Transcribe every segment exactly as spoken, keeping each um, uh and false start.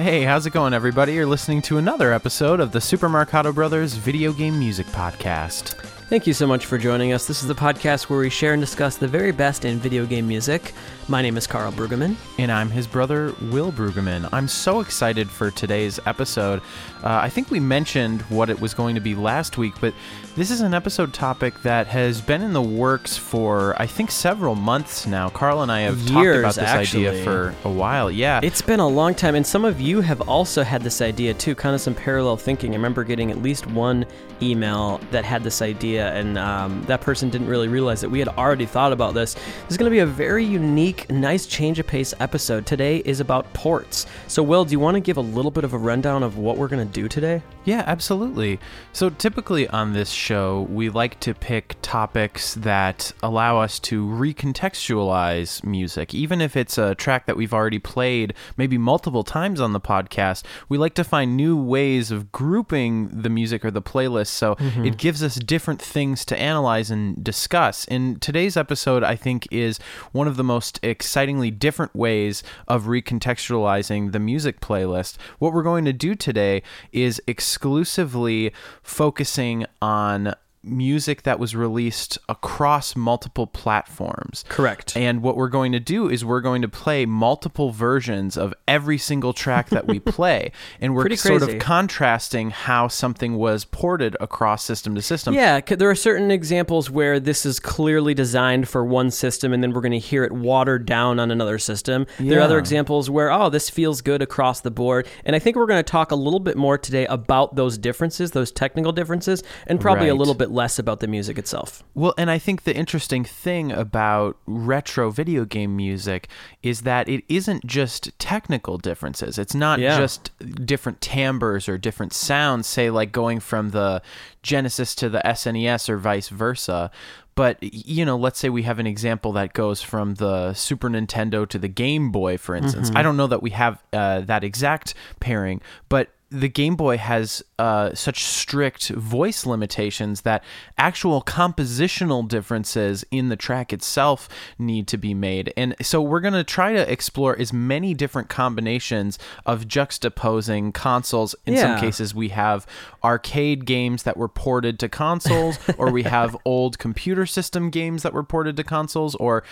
Hey, how's it going, everybody? You're listening to another episode of the Super Mercado Brothers Video Game Music Podcast. Thank you so much for joining us. This is the podcast where we share and discuss the very best in video game music. My name is Carl Brueggemann. And I'm his brother, Will Brueggemann. I'm so excited for today's episode. Uh, I think we mentioned what it was going to be last week, but this is an episode topic that has been in the works for, I think, several months now. Carl and I have Years, talked about this actually. idea for a while. Yeah, it's been a long time, and some of you have also had this idea, too, kind of some parallel thinking. I remember getting at least one email that had this idea. And um, that person didn't really realize that we had already thought about this. This is going to be a very unique, nice change of pace episode. Today is about ports. So, Will, do you want to give a little bit of a rundown of what we're going to do today? Yeah, absolutely. So typically on this show, we like to pick topics that allow us to recontextualize music. Even if it's a track that we've already played maybe multiple times on the podcast, we like to find new ways of grouping the music or the playlist. So mm-hmm. it gives us different things to analyze and discuss. And today's episode, I think, is one of the most excitingly different ways of recontextualizing the music playlist. What we're going to do today is exclusively focusing on music that was released across multiple platforms. Correct. And what we're going to do is we're going to play multiple versions of every single track that we play. And we're sort of contrasting how something was ported across system to system. Yeah, there are certain examples where this is clearly designed for one system and then we're going to hear it watered down on another system. Yeah. There are other examples where, oh, this feels good across the board. And I think we're going to talk a little bit more today about those differences, those technical differences, and probably right. a little bit less about the music itself. Well, and I think the interesting thing about retro video game music is that it isn't just technical differences. It's not yeah. just different timbres or different sounds, say like going from the Genesis to the S N E S or vice versa. But, you know, let's say we have an example that goes from the Super Nintendo to the Game Boy, for instance. Mm-hmm. I don't know that we have uh, that exact pairing, but the Game Boy has uh, such strict voice limitations that actual compositional differences in the track itself need to be made. And so we're going to try to explore as many different combinations of juxtaposing consoles. In yeah. some cases, we have arcade games that were ported to consoles, or we have old computer system games that were ported to consoles, or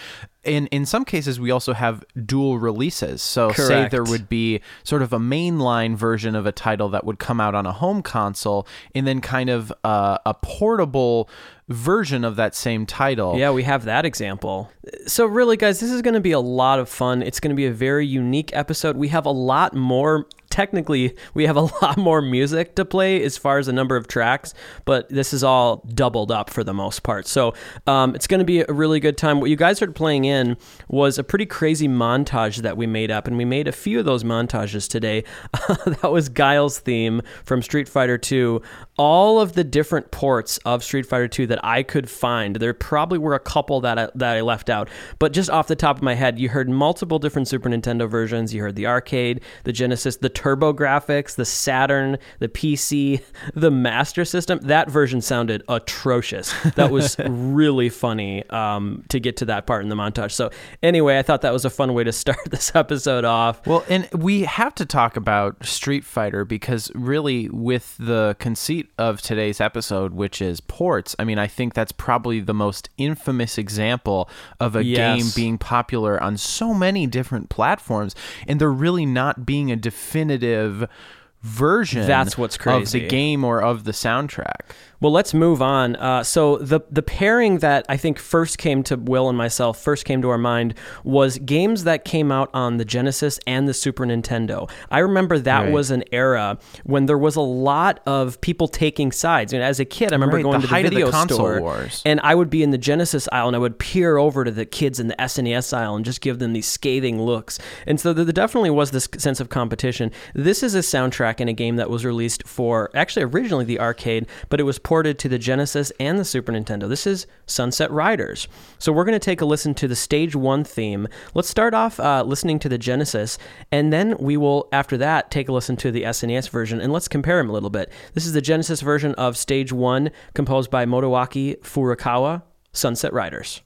In in some cases, we also have dual releases. So Correct. say there would be sort of a mainline version of a title that would come out on a home console and then kind of uh, a portable version of that same title. Yeah, we have that example. So really, guys, this is going to be a lot of fun. It's going to be a very unique episode. We have a lot more... Technically, we have a lot more music to play as far as the number of tracks, but this is all doubled up for the most part. So um, it's going to be a really good time. What you guys heard playing in was a pretty crazy montage that we made up, and we made a few of those montages today. That was Guile's theme from Street Fighter two. All of the different ports of Street Fighter two that I could find, there probably were a couple that I, that I left out, but just off the top of my head, you heard multiple different Super Nintendo versions. You heard the arcade, the Genesis, the TurboGrafx, the Saturn, the P C, the Master System. That version sounded atrocious. That was really funny um, to get to that part in the montage. So anyway, I thought that was a fun way to start this episode off. Well, and we have to talk about Street Fighter because really with the conceit of today's episode, which is ports, I mean, I think that's probably the most infamous example of a yes. game being popular on so many different platforms and there really not being a definitive version That's what's crazy. of the game or of the soundtrack. Well, let's move on. Uh, so the the pairing that I think first came to Will and myself, first came to our mind, was games that came out on the Genesis and the Super Nintendo. I remember that right. was an era when there was a lot of people taking sides. And as a kid, I remember right, going the to the video the console store, wars. and I would be in the Genesis aisle, and I would peer over to the kids in the S N E S aisle and just give them these scathing looks. And so there definitely was this sense of competition. This is a soundtrack in a game that was released for, actually originally the arcade, but it was ported to the Genesis and the Super Nintendo. This is Sunset Riders. So we're going to take a listen to the Stage one theme. Let's start off uh, listening to the Genesis, and then we will, after that, take a listen to the S N E S version, and let's compare them a little bit. This is the Genesis version of Stage one, composed by Motoaki Furukawa, Sunset Riders.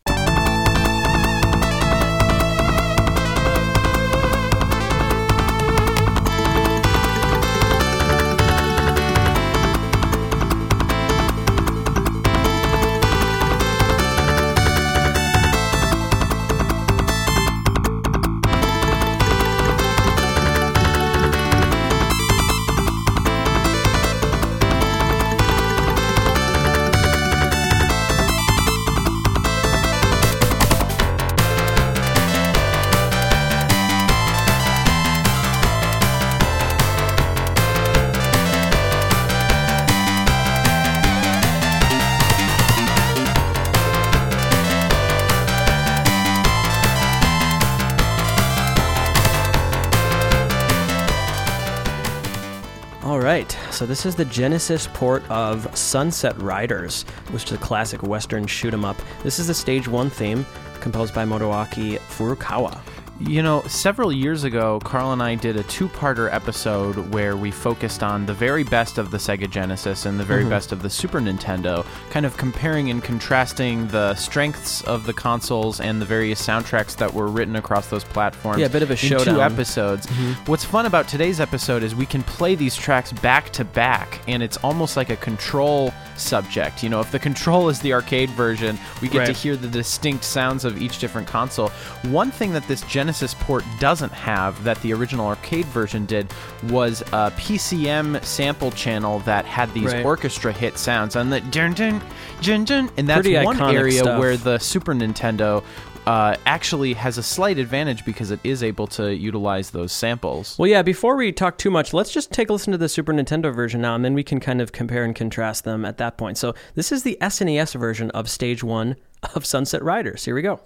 right, so this is the Genesis port of Sunset Riders, which is a classic Western shoot 'em up. This is the Stage one theme, composed by Motoaki Furukawa. You know, several years ago, Carl and I did a two-parter episode where we focused on the very best of the Sega Genesis and the very mm-hmm. best of the Super Nintendo, kind of comparing and contrasting the strengths of the consoles and the various soundtracks that were written across those platforms. Yeah, a bit of a showdown. In two episodes. Mm-hmm. What's fun about today's episode is we can play these tracks back-to-back, and it's almost like a control subject. You know, if the control is the arcade version, we get right. to hear the distinct sounds of each different console. One thing that this Genesis... Genesis port doesn't have that the original arcade version did was a P C M sample channel that had these right. orchestra hit sounds on the dun dun dun dun, and that's pretty one area stuff. Where the Super Nintendo uh, actually has a slight advantage because it is able to utilize those samples. Well, yeah, before we talk too much, let's just take a listen to the Super Nintendo version now, and then we can kind of compare and contrast them at that point. So this is the S N E S version of Stage one of Sunset Riders. Here we go.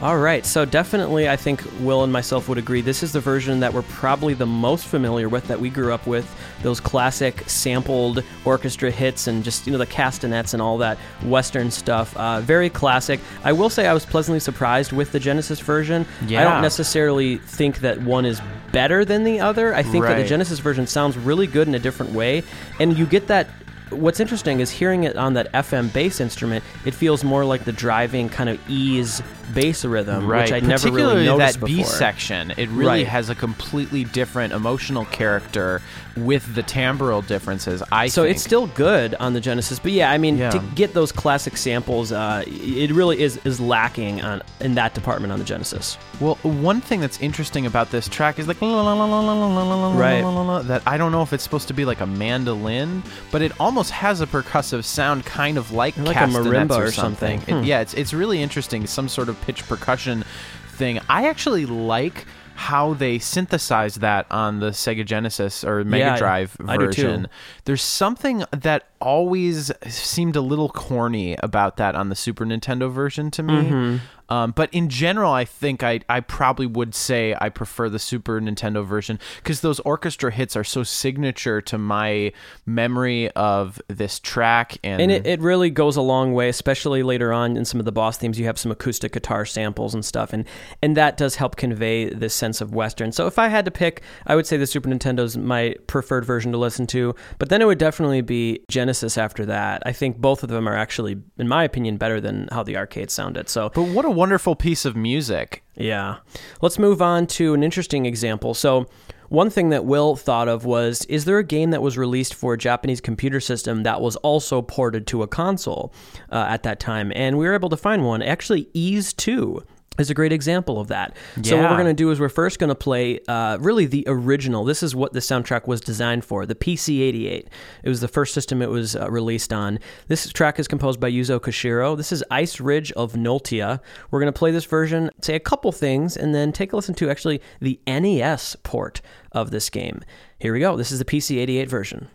All right, so definitely I think Will and myself would agree this is the version that we're probably the most familiar with, that we grew up with, those classic sampled orchestra hits and just, you know, the castanets and all that Western stuff. Uh, very classic. I will say I was pleasantly surprised with the Genesis version. Yeah. I don't necessarily think that one is better than the other. I think right. that the Genesis version sounds really good in a different way, and you get that. What's interesting is hearing it on that F M bass instrument, it feels more like the driving kind of Ys bass rhythm, right. which I never really noticed before. Particularly that B section, it really right. has a completely different emotional character with the timbral differences, I so think. So it's still good on the Genesis, but yeah, I mean, yeah. to get those classic samples, uh, it really is, is lacking on, in that department on the Genesis. Well, one thing that's interesting about this track is like, right. that I don't know if it's supposed to be like a mandolin, but it almost has a percussive sound, kind of like, like a marimba or something. Or something. Hmm. It, yeah, it's it's really interesting. Some sort of pitch percussion thing. I actually like how they synthesized that on the Sega Genesis or Mega yeah, Drive I, version. I do too. There's something that always seemed a little corny about that on the Super Nintendo version to me. Mm-hmm. Um, but in general, I think I, I probably would say I prefer the Super Nintendo version because those orchestra hits are so signature to my memory of this track. And, and it, it really goes a long way, especially later on in some of the boss themes. You have some acoustic guitar samples and stuff, and, and that does help convey this sense of Western. So if I had to pick, I would say the Super Nintendo's my preferred version to listen to, but then it would definitely be Genesis after that. I think both of them are actually, in my opinion, better than how the arcade sounded. So, but what a wonderful piece of music. Yeah. Let's move on to an interesting example. So one thing that Will thought of was, is there a game that was released for a Japanese computer system that was also ported to a console uh, at that time? And we were able to find one. Actually, Ys two is a great example of that. Yeah. So what we're going to do is we're first going to play uh, really the original. This is what the soundtrack was designed for, the P C eighty-eight. It was the first system it was uh, released on. This track is composed by Yuzo Koshiro. This is Ice Ridge of Noltia. We're going to play this version, say a couple things, and then take a listen to actually the N E S port of this game. Here we go. This is the P C eighty-eight version.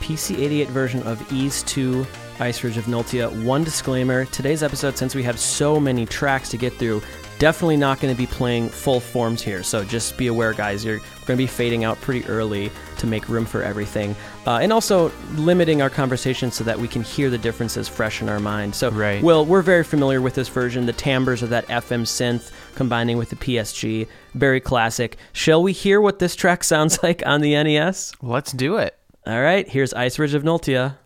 P C eighty-eight version of Ys two, Ice Ridge of Noltia. One disclaimer, today's episode, since we have so many tracks to get through, definitely not going to be playing full forms here, so just be aware, guys. You're going to be fading out pretty early to make room for everything, uh, and also limiting our conversation so that we can hear the differences fresh in our mind. So, right. Will, we're very familiar with this version, the timbres of that F M synth combining with the P S G, very classic. Shall we hear what this track sounds like on the N E S? Let's do it. All right, here's Ice Ridge of Noltia.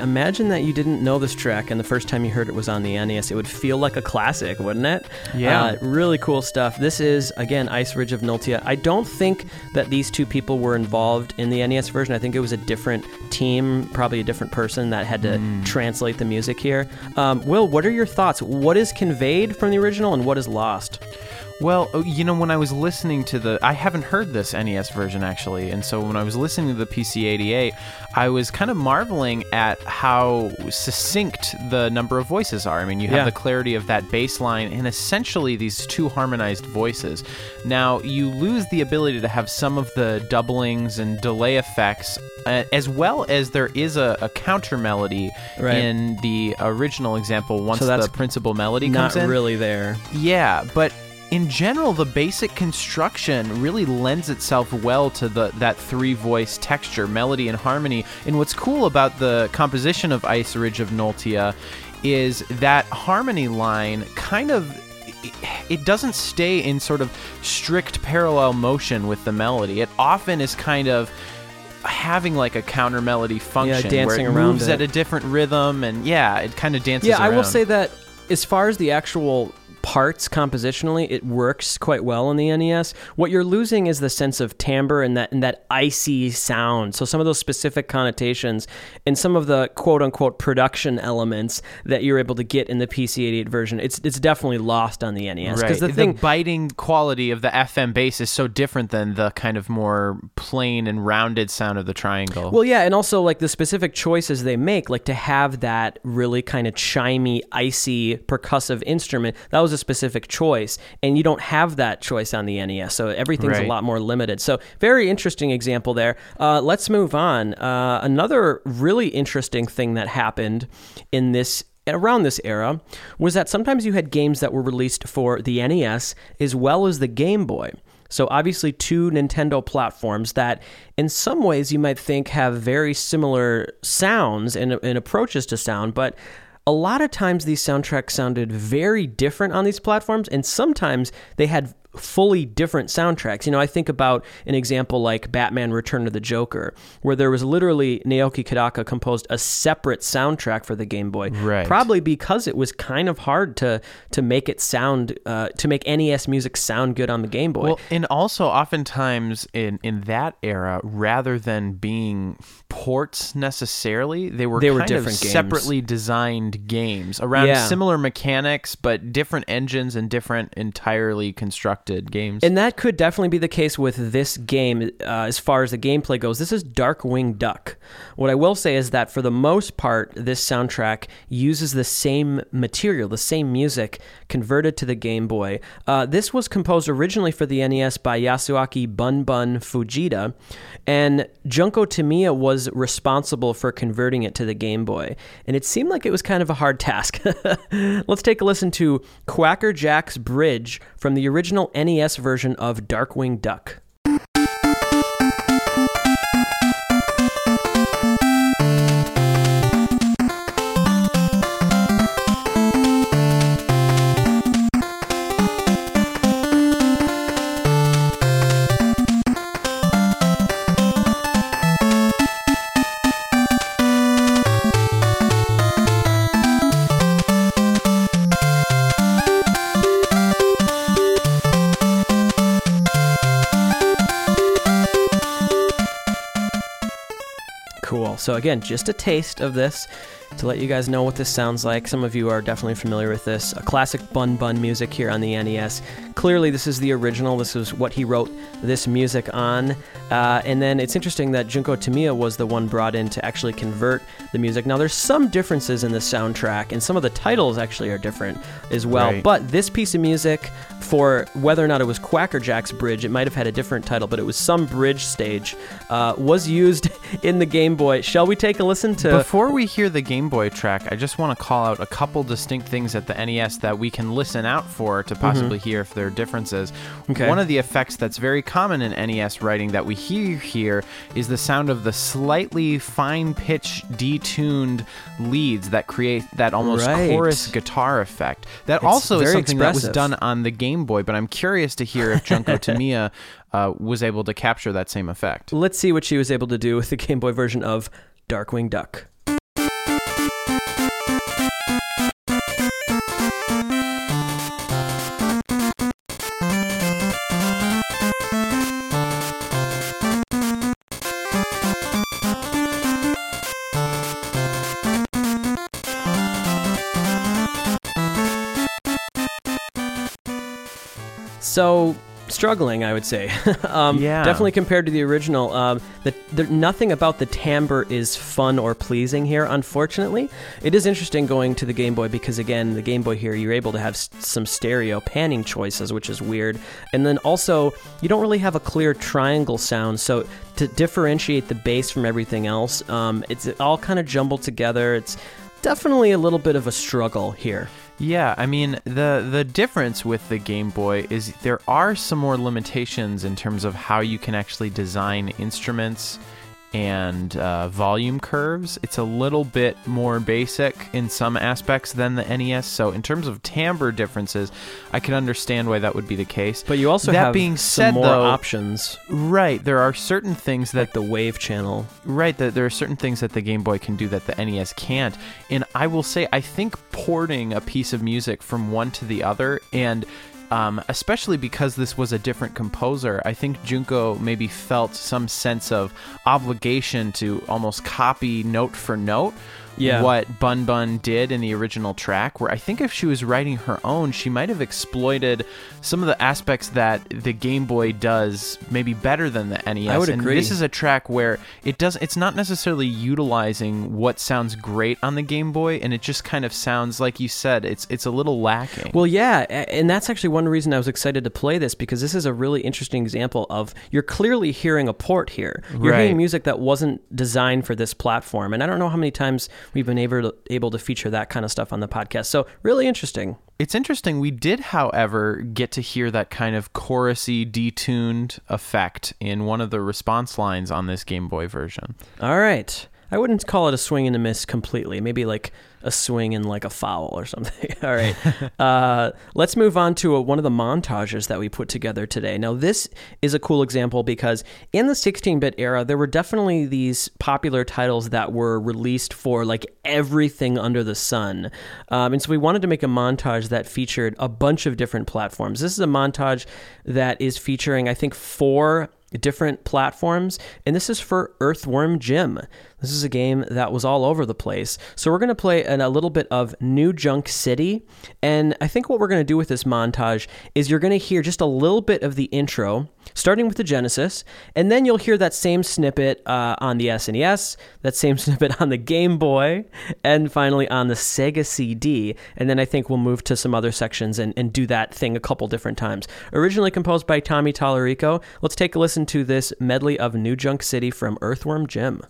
Imagine that you didn't know this track and the first time you heard it was on the N E S. It would feel like a classic, wouldn't it? Yeah. Uh, really cool stuff. This is, again, Ice Ridge of Noltia. I don't think that these two people were involved in the N E S version. I think it was a different team, probably a different person that had to mm. translate the music here. Um, Will, what are your thoughts? What is conveyed from the original and what is lost? Well, you know, when I was listening to the... I haven't heard this N E S version, actually, and so when I was listening to the P C eighty-eight, I was kind of marveling at how succinct the number of voices are. I mean, you have yeah. the clarity of that bass line and essentially these two harmonized voices. Now, you lose the ability to have some of the doublings and delay effects, uh, as well as there is a, a counter melody right. in the original example once so the principal melody comes in. Not really there. Yeah, but... in general, the basic construction really lends itself well to the that three-voice texture, melody, and harmony. And what's cool about the composition of Ice Ridge of Noltia is that harmony line kind of... it doesn't stay in sort of strict parallel motion with the melody. It often is kind of... having like a counter melody function. Yeah, dancing where it moves around it. At a different rhythm, and yeah, it kind of dances yeah, around. Yeah, I will say that as far as the actual... parts compositionally, it works quite well on the N E S. What you're losing is the sense of timbre and that and that icy sound. So some of those specific connotations and some of the quote-unquote production elements that you're able to get in the P C eighty-eight version, it's it's definitely lost on the N E S. Right. The, the thing, biting quality of the F M bass is so different than the kind of more plain and rounded sound of the triangle. Well, yeah, and also like the specific choices they make, like to have that really kind of chimey, icy, percussive instrument, that was a specific choice, and you don't have that choice on the N E S, so everything's right. a lot more limited. So very interesting example there. Uh, let's move on. Uh, another really interesting thing that happened in this around this era was that sometimes you had games that were released for the N E S as well as the Game Boy. So obviously two Nintendo platforms that in some ways you might think have very similar sounds and, and approaches to sound, but a lot of times these soundtracks sounded very different on these platforms, and sometimes they had fully different soundtracks. You know, I think about an example like Batman Return of the Joker, where there was literally Naoki Kodaka composed a separate soundtrack for the Game Boy, right. probably because it was kind of hard to to make it sound, uh, to make N E S music sound good on the Game Boy. Well, and also oftentimes in, in that era, rather than being ports necessarily, they were, they were kind different of games. Separately designed games around yeah. similar mechanics, but different engines and different entirely constructed games. And that could definitely be the case with this game uh, as far as the gameplay goes. This is Darkwing Duck. What I will say is that for the most part, this soundtrack uses the same material, the same music converted to the Game Boy. Uh, this was composed originally for the N E S by Yasuaki Bun-Bun Fujita, and Junko Tamiya was responsible for converting it to the Game Boy. And it seemed like it was kind of a hard task. Let's take a listen to Quacker Jack's Bridge from the original N E S version of Darkwing Duck. cool. So again, just a taste of this to let you guys know what this sounds like. Some of you are definitely familiar with this. A classic Bun Bun music here on the N E S. Clearly, this is the original. This is what he wrote this music on. Uh, and then it's interesting that Junko Tamiya was the one brought in to actually convert the music. Now, there's some differences in the soundtrack, and some of the titles actually are different as well. Right. But this piece of music, for whether or not it was Quacker Jack's Bridge, it might have had a different title, but it was some bridge stage, uh, was used in the Game Boy. Shall we take a listen to... Before we hear the Game Boy track, I just want to call out a couple distinct things at the N E S that we can listen out for to possibly mm-hmm. hear if there are differences. Okay. One of the effects that's very common in N E S writing that we hear here is the sound of the slightly fine-pitched, detuned leads that create that almost right. chorus guitar effect. That it's also is something expressive. That was done on the Game Boy, but I'm curious to hear if Junko Tamiya uh, was able to capture that same effect. Let's see what she was able to do with the Game Boy version of Darkwing Duck. So struggling, I would say. um, yeah. Definitely compared to the original. Um, the, the, nothing about the timbre is fun or pleasing here, unfortunately. It is interesting going to the Game Boy because, again, the Game Boy here, you're able to have s- some stereo panning choices, which is weird. And then also, you don't really have a clear triangle sound, so to differentiate the bass from everything else, um, it's all kind of jumbled together. It's definitely a little bit of a struggle here. Yeah, I mean, the the difference with the Game Boy is there are some more limitations in terms of how you can actually design instruments and uh, volume curves. It's a little bit more basic in some aspects than the N E S, so in terms of timbre differences, I can understand why that would be the case. But you also that have being some said, more though, options. Right, there are certain things that... Like the wave channel. Right, the, there are certain things that the Game Boy can do that the N E S can't, and I will say, I think porting a piece of music from one to the other, and um, especially because this was a different composer, I think Junko maybe felt some sense of obligation to almost copy note for note yeah. what Bun Bun did in the original track, where I think if she was writing her own, she might have exploited some of the aspects that the Game Boy does maybe better than the N E S. I would agree. And this is a track where it does, it's not necessarily utilizing what sounds great on the Game Boy, and it just kind of sounds, like you said, it's it's a little lacking. Well, yeah, and that's actually one reason I was excited to play this, because this is a really interesting example of, you're clearly hearing a port here. You're right. hearing music that wasn't designed for this platform, and I don't know how many times we've been able to, able to feature that kind of stuff on the podcast. So really interesting. It's interesting. We did, however, get to hear that kind of chorusy, detuned effect in one of the response lines on this Game Boy version. All right. I wouldn't call it a swing and a miss completely. Maybe like a swing and like a foul or something. All right. uh, let's move on to a, one of the montages that we put together today. Now, this is a cool example because in the sixteen-bit era, there were definitely these popular titles that were released for like everything under the sun. Um, and so we wanted to make a montage that featured a bunch of different platforms. This is a montage that is featuring, I think, four different platforms, and this is for Earthworm Jim. This is a game that was all over the place. So we're going to play an, a little bit of New Junk City, and I think what we're going to do with this montage is you're going to hear just a little bit of the intro, starting with the Genesis, and then you'll hear that same snippet uh, on the S N E S, that same snippet on the Game Boy, and finally on the Sega C D, and then I think we'll move to some other sections and, and do that thing a couple different times. Originally composed by Tommy Tallarico, let's take a listen to this medley of New Junk City from Earthworm Jim.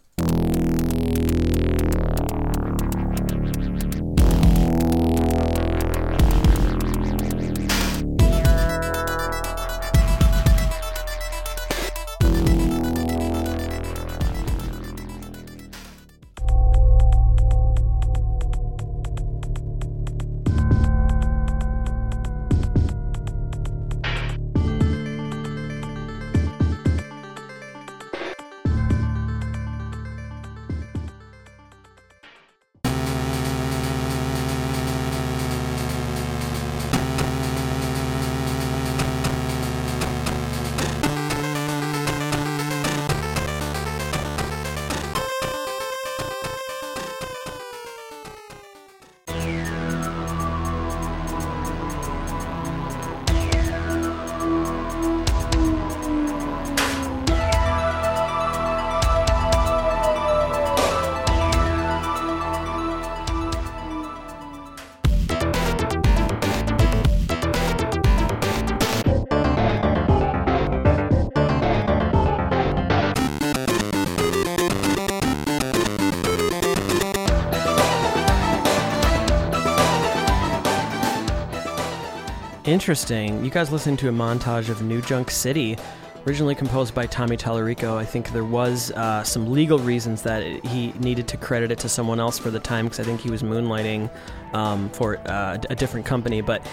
Interesting. You guys listened to a montage of New Junk City, originally composed by Tommy Tallarico. I think there was uh, some legal reasons that it, he needed to credit it to someone else for the time, because I think he was moonlighting um, for uh, a different company. But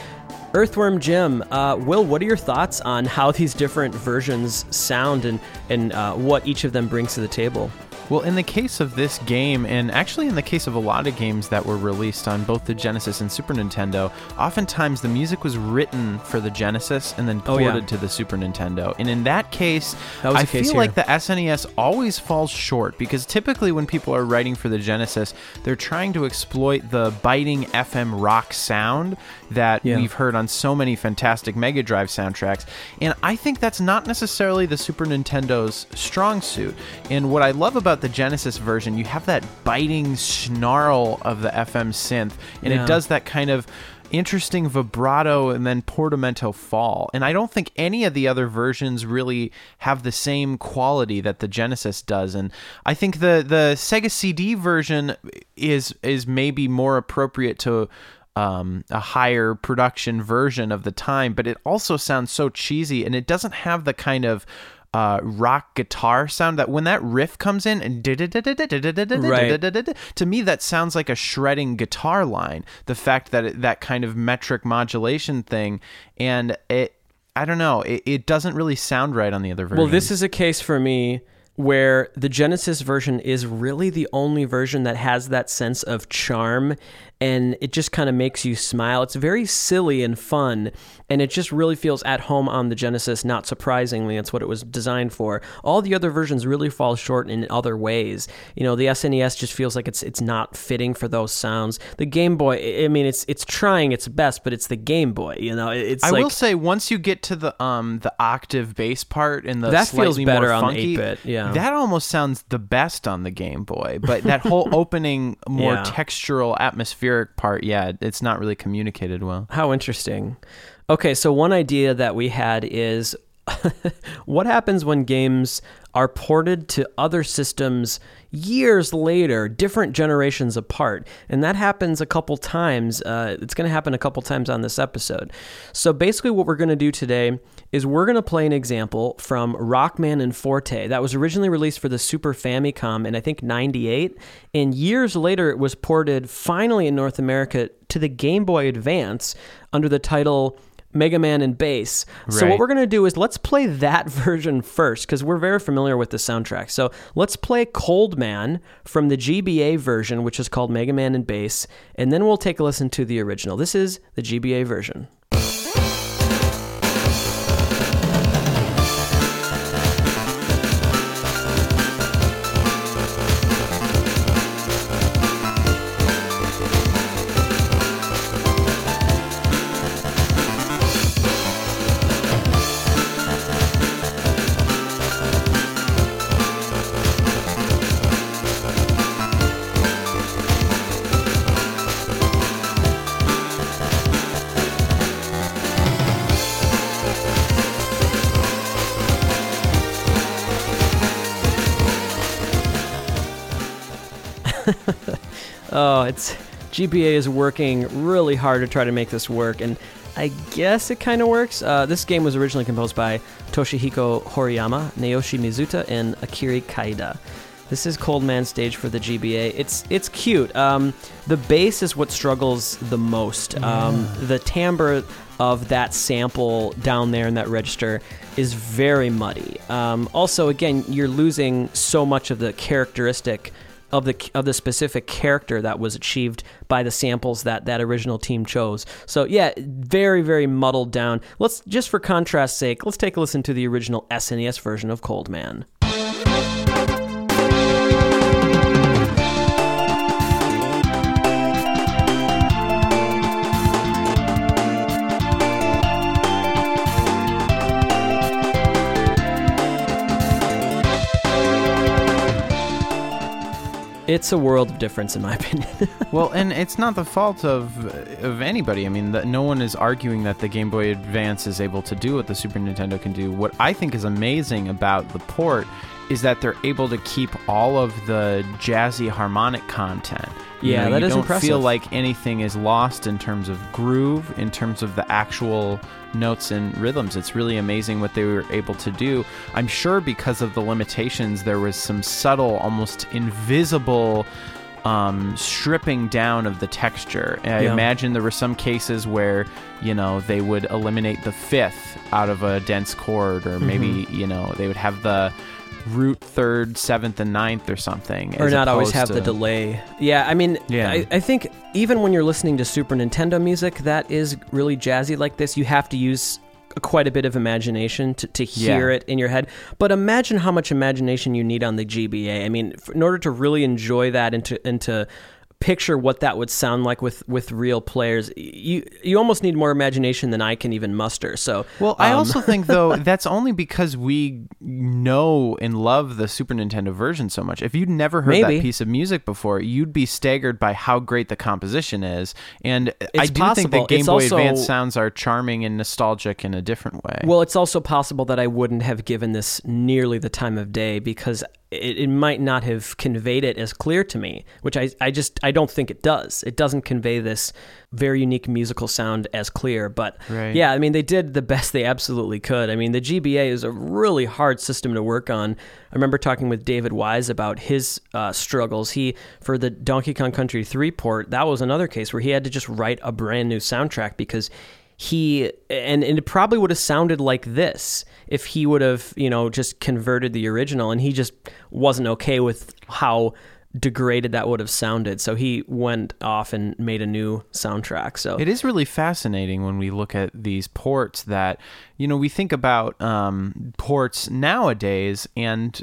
Earthworm Jim, uh, Will, what are your thoughts on how these different versions sound and, and uh, what each of them brings to the table? Well, in the case of this game, and actually in the case of a lot of games that were released on both the Genesis and Super Nintendo, oftentimes the music was written for the Genesis and then ported oh, yeah. to the Super Nintendo. And in that case, that I case feel here. like the S N E S always falls short, because typically when people are writing for the Genesis, they're trying to exploit the biting F M rock sound that yeah. we've heard on so many fantastic Mega Drive soundtracks. And I think that's not necessarily the Super Nintendo's strong suit. And what I love about the Genesis version, you have that biting snarl of the F M synth, and yeah. it does that kind of interesting vibrato and then portamento fall. And I don't think any of the other versions really have the same quality that the Genesis does. And I think the the Sega C D version is is maybe more appropriate to Um, a higher production version of the time, but it also sounds so cheesy, and it doesn't have the kind of uh, rock guitar sound that when that riff comes in, and right. to me that sounds like a shredding guitar line. The fact that it, that kind of metric modulation thing, and it, I don't know, it, it doesn't really sound right on the other version. Well, this is a case for me where the Genesis version is really the only version that has that sense of charm, and it just kind of makes you smile. It's very silly and fun, and it just really feels at home on the Genesis, not surprisingly. It's what it was designed for. All the other versions really fall short in other ways. You know, the S N E S just feels like it's it's not fitting for those sounds. The Game Boy, I mean, it's it's trying its best, but it's the Game Boy, you know? It's I like, will say, once you get to the um the octave bass part and the that slightly feels better more funky, on the eight-bit, yeah. That almost sounds the best on the Game Boy, but that whole opening, more yeah. textural, atmospheric part, yeah, it's not really communicated well. How interesting. Okay, so one idea that we had is what happens when games are ported to other systems years later, different generations apart? And that happens a couple times. Uh, it's going to happen a couple times on this episode. So basically what we're going to do today is we're going to play an example from Rockman and Forte. That was originally released for the Super Famicom in, I think, ninety-eight. And years later, it was ported finally in North America to the Game Boy Advance under the title Mega Man and Bass. Right. So what we're going to do is let's play that version first, because we're very familiar with the soundtrack. So let's play Cold Man from the G B A version, which is called Mega Man and Bass, and then we'll take a listen to the original. This is the G B A version. Oh, it's G B A is working really hard to try to make this work, and I guess it kind of works. Uh, this game was originally composed by Toshihiko Horiyama, Naoshi Mizuta, and Akiri Kaida. This is Cold Man stage for the G B A. It's it's cute. Um, the bass is what struggles the most. Yeah. Um, the timbre of that sample down there in that register is very muddy. Um, also, again, you're losing so much of the characteristic of the of the specific character that was achieved by the samples that that original team chose. So yeah, very, very muddled down. Let's, just for contrast's sake, let's take a listen to the original S N E S version of Cold Man. It's a world of difference, in my opinion. Well, and it's not the fault of of anybody. I mean, the, no one is arguing that the Game Boy Advance is able to do what the Super Nintendo can do. What I think is amazing about the port is that they're able to keep all of the jazzy harmonic content. Yeah, you know, that is impressive. You don't feel like anything is lost in terms of groove, in terms of the actual notes and rhythms. It's really amazing what they were able to do. I'm sure because of the limitations, there was some subtle, almost invisible um, stripping down of the texture. And yeah. I imagine there were some cases where, you know, they would eliminate the fifth out of a dense chord, or maybe, mm-hmm. you know, they would have the root third, seventh, and ninth or something. Or not always have to... the delay. Yeah, I mean, yeah. I, I think even when you're listening to Super Nintendo music that is really jazzy like this, you have to use quite a bit of imagination to, to hear yeah. it in your head. But imagine how much imagination you need on the G B A. I mean, for, in order to really enjoy that and to, and to picture what that would sound like with, with real players, you you almost need more imagination than I can even muster. So well, I um, also think, though, that's only because we know and love the Super Nintendo version so much. If you'd never heard maybe. that piece of music before, you'd be staggered by how great the composition is. And it's I do possible. think that Game it's Boy also, Advance sounds are charming and nostalgic in a different way. Well, it's also possible that I wouldn't have given this nearly the time of day because It, it might not have conveyed it as clear to me, which I, I just, I don't think it does. It doesn't convey this very unique musical sound as clear, but right. yeah, I mean, they did the best they absolutely could. I mean, the G B A is a really hard system to work on. I remember talking with David Wise about his uh, struggles. He, for the Donkey Kong Country three port, that was another case where he had to just write a brand new soundtrack because He and, and it probably would have sounded like this if he would have, you know, just converted the original, and he just wasn't okay with how degraded that would have sounded. So he went off and made a new soundtrack. So it is really fascinating when we look at these ports that, you know, we think about um, ports nowadays, and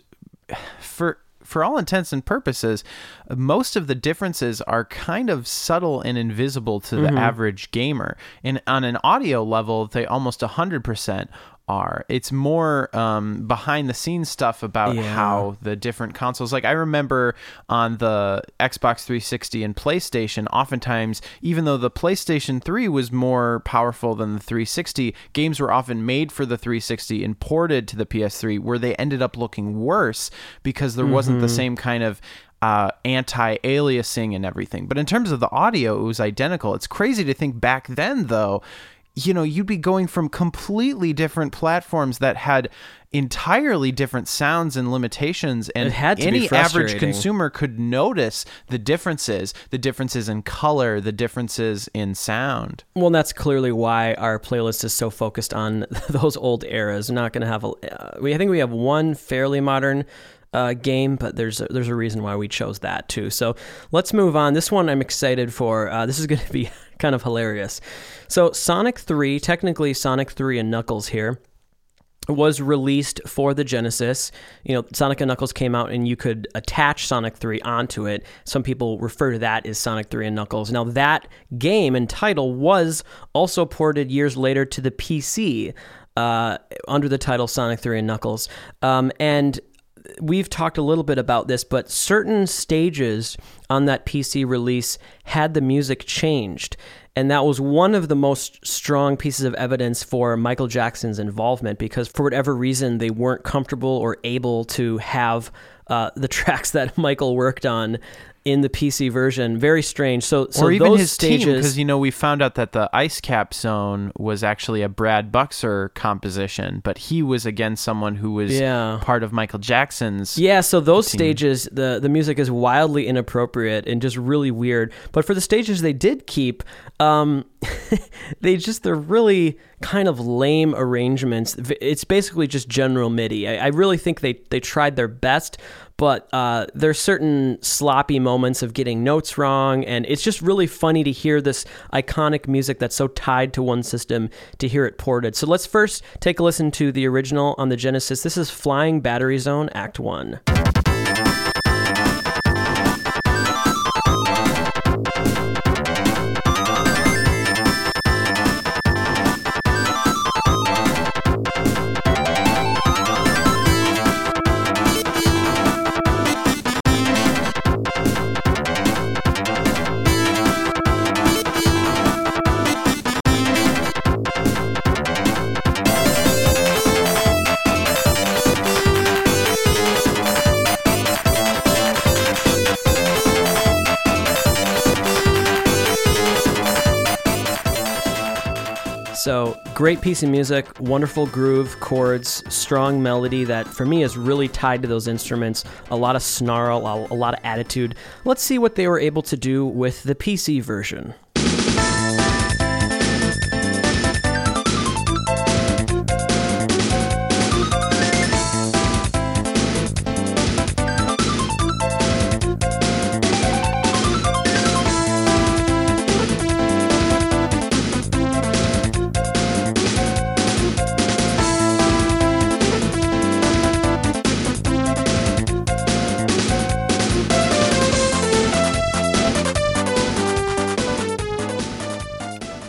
for for all intents and purposes, most of the differences are kind of subtle and invisible to the mm-hmm. average gamer. And on an audio level, they almost one hundred percent are. It's more um, behind-the-scenes stuff about yeah. how the different consoles... Like, I remember on the Xbox three sixty and PlayStation, oftentimes, even though the PlayStation three was more powerful than the three sixty, games were often made for the three sixty and ported to the P S three, where they ended up looking worse because there mm-hmm. wasn't the same kind of Uh, anti-aliasing and everything. But in terms of the audio, it was identical. It's crazy to think back then, though, you know, you'd be going from completely different platforms that had entirely different sounds and limitations, and any average consumer could notice the differences, the differences in color, the differences in sound. Well, that's clearly why our playlist is so focused on those old eras. We're not going to have a... Uh, we I think we have one fairly modern Uh, game, but there's a, there's a reason why we chose that too. So let's move on. This one I'm excited for. Uh, this is going to be kind of hilarious. So Sonic three, technically Sonic three and Knuckles here, was released for the Genesis. You know, Sonic and Knuckles came out and you could attach Sonic three onto it. Some people refer to that as Sonic three and Knuckles. Now that game and title was also ported years later to the P C uh, under the title Sonic three and Knuckles. Um, and we've talked a little bit about this, but certain stages on that P C release had the music changed. And that was one of the most strong pieces of evidence for Michael Jackson's involvement, because for whatever reason, they weren't comfortable or able to have uh, the tracks that Michael worked on in the P C version. Very strange. So, so or even those his stages, team, because, you know, we found out that the Ice Cap Zone was actually a Brad Buxer composition, but he was, again, someone who was yeah. part of Michael Jackson's Yeah, so those team. stages, the, the music is wildly inappropriate and just really weird. But for the stages they did keep, um, they just, they're really kind of lame arrangements. It's basically just general MIDI. I, I really think they, they tried their best, but uh, there's certain sloppy moments of getting notes wrong, and it's just really funny to hear this iconic music that's so tied to one system to hear it ported. So let's first take a listen to the original on the Genesis. This is Flying Battery Zone, Act one. So great piece of music, wonderful groove, chords, strong melody that for me is really tied to those instruments. A lot of snarl, a lot of attitude. Let's see what they were able to do with the P C version.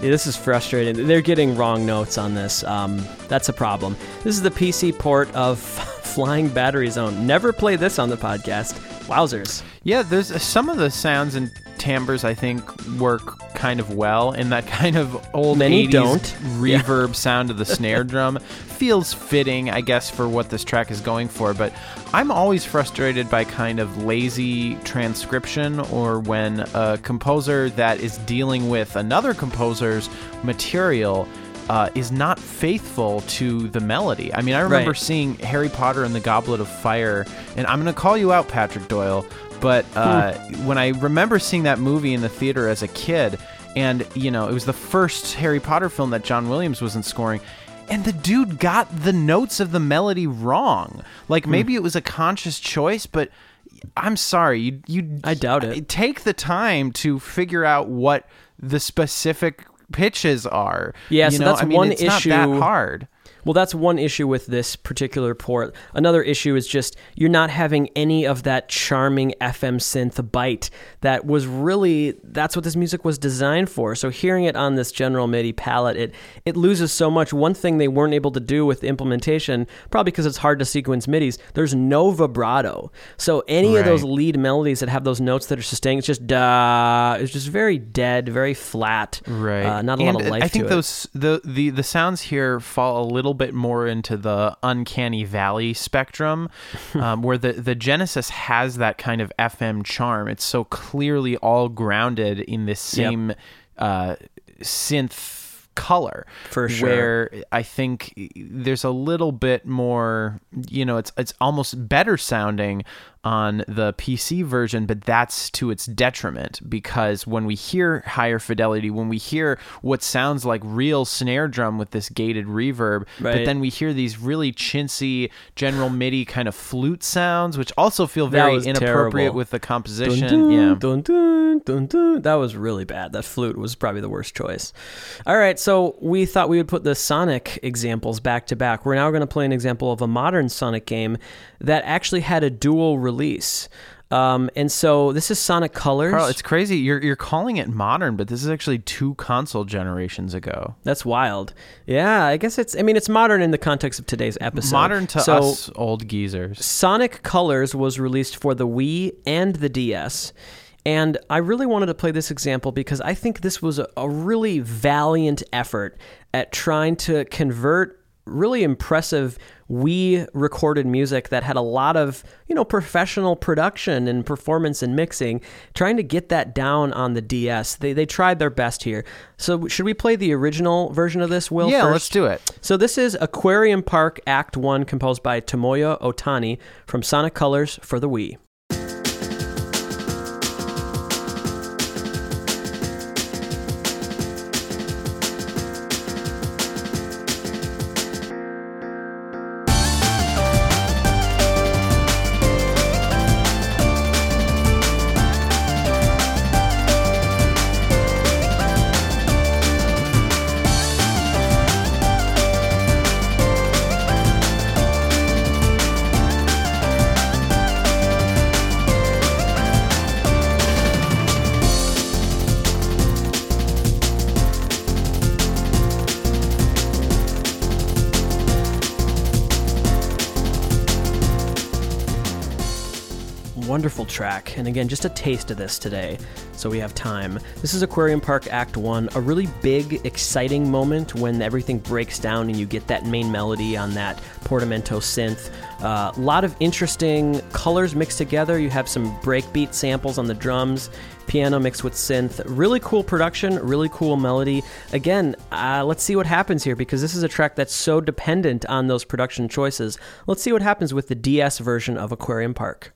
This is frustrating. They're getting wrong notes on this. Um, that's a problem. This is the P C port of Flying Battery Zone. Never play this on the podcast. Wowzers. Yeah, there's uh, some of the sounds and timbres I think work kind of well in that kind of old Many eighties don't. reverb yeah. sound of the snare drum. Feels fitting, I guess, for what this track is going for, but I'm always frustrated by kind of lazy transcription or when a composer that is dealing with another composer's material Uh, is not faithful to the melody. I mean, I remember right. seeing Harry Potter and the Goblet of Fire, and I'm going to call you out, Patrick Doyle, but uh, hmm. when I remember seeing that movie in the theater as a kid, and, you know, it was the first Harry Potter film that John Williams wasn't scoring, and the dude got the notes of the melody wrong. Like, maybe hmm. it was a conscious choice, but I'm sorry. you you. I doubt it. Take the time to figure out what the specific pitches are. Yeah, you so know? that's I mean, one it's issue. Not that hard. Well, that's one issue with this particular port. Another issue is just you're not having any of that charming F M synth bite that was really, that's what this music was designed for. So hearing it on this general MIDI palette, it, it loses so much. One thing they weren't able to do with implementation, probably because it's hard to sequence MIDIs, there's no vibrato. So any right. of those lead melodies that have those notes that are sustained, it's just da, it's just very dead, very flat, right. uh, not a and lot of life to it. I think those the, the, the sounds here fall a little bit more into the uncanny valley spectrum, um, where the, the Genesis has that kind of F M charm. It's so clearly all grounded in this same yep. uh, synth color. For sure. Where I think there's a little bit more, you know, it's it's almost better sounding on the P C version, but that's to its detriment, because when we hear higher fidelity, when we hear what sounds like real snare drum with this gated reverb, right. but then we hear these really chintzy general MIDI kind of flute sounds, which also feel very inappropriate terrible. with the composition. Dun, dun, yeah. dun, dun, dun, dun. That was really bad. That flute was probably the worst choice. All right, so we thought we would put the Sonic examples back to back. We're now going to play an example of a modern Sonic game that actually had a dual release Release, um, and so this is Sonic Colors. Carl, it's crazy. You're you're calling it modern, but this is actually two console generations ago. That's wild. Yeah, I guess it's. I mean, it's modern in the context of today's episode. Modern to so, us old geezers. Sonic Colors was released for the Wii and the D S. And I really wanted to play this example because I think this was a, a really valiant effort at trying to convert really impressive Wii recorded music that had a lot of, you know, professional production and performance and mixing, trying to get that down on the D S. They they tried their best here. So should we play the original version of this, Will? Yeah, first? Let's do it. So this is Aquarium Park Act one, composed by Tomoya Otani from Sonic Colors for the Wii. wonderful track, and again, just a taste of this today, so we have time. This is Aquarium Park Act one, a really big, exciting moment when everything breaks down and you get that main melody on that portamento synth. A uh, lot of interesting colors mixed together. You have some breakbeat samples on the drums, piano mixed with synth. Really cool production, really cool melody. Again, uh, let's see what happens here, because this is a track that's so dependent on those production choices. Let's see what happens with the D S version of Aquarium Park.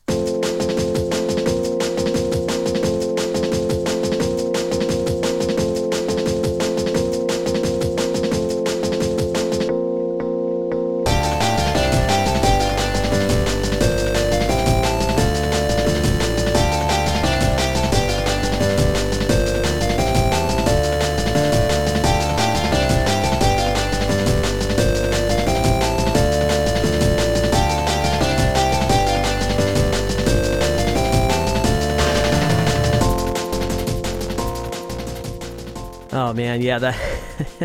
Oh man, yeah, that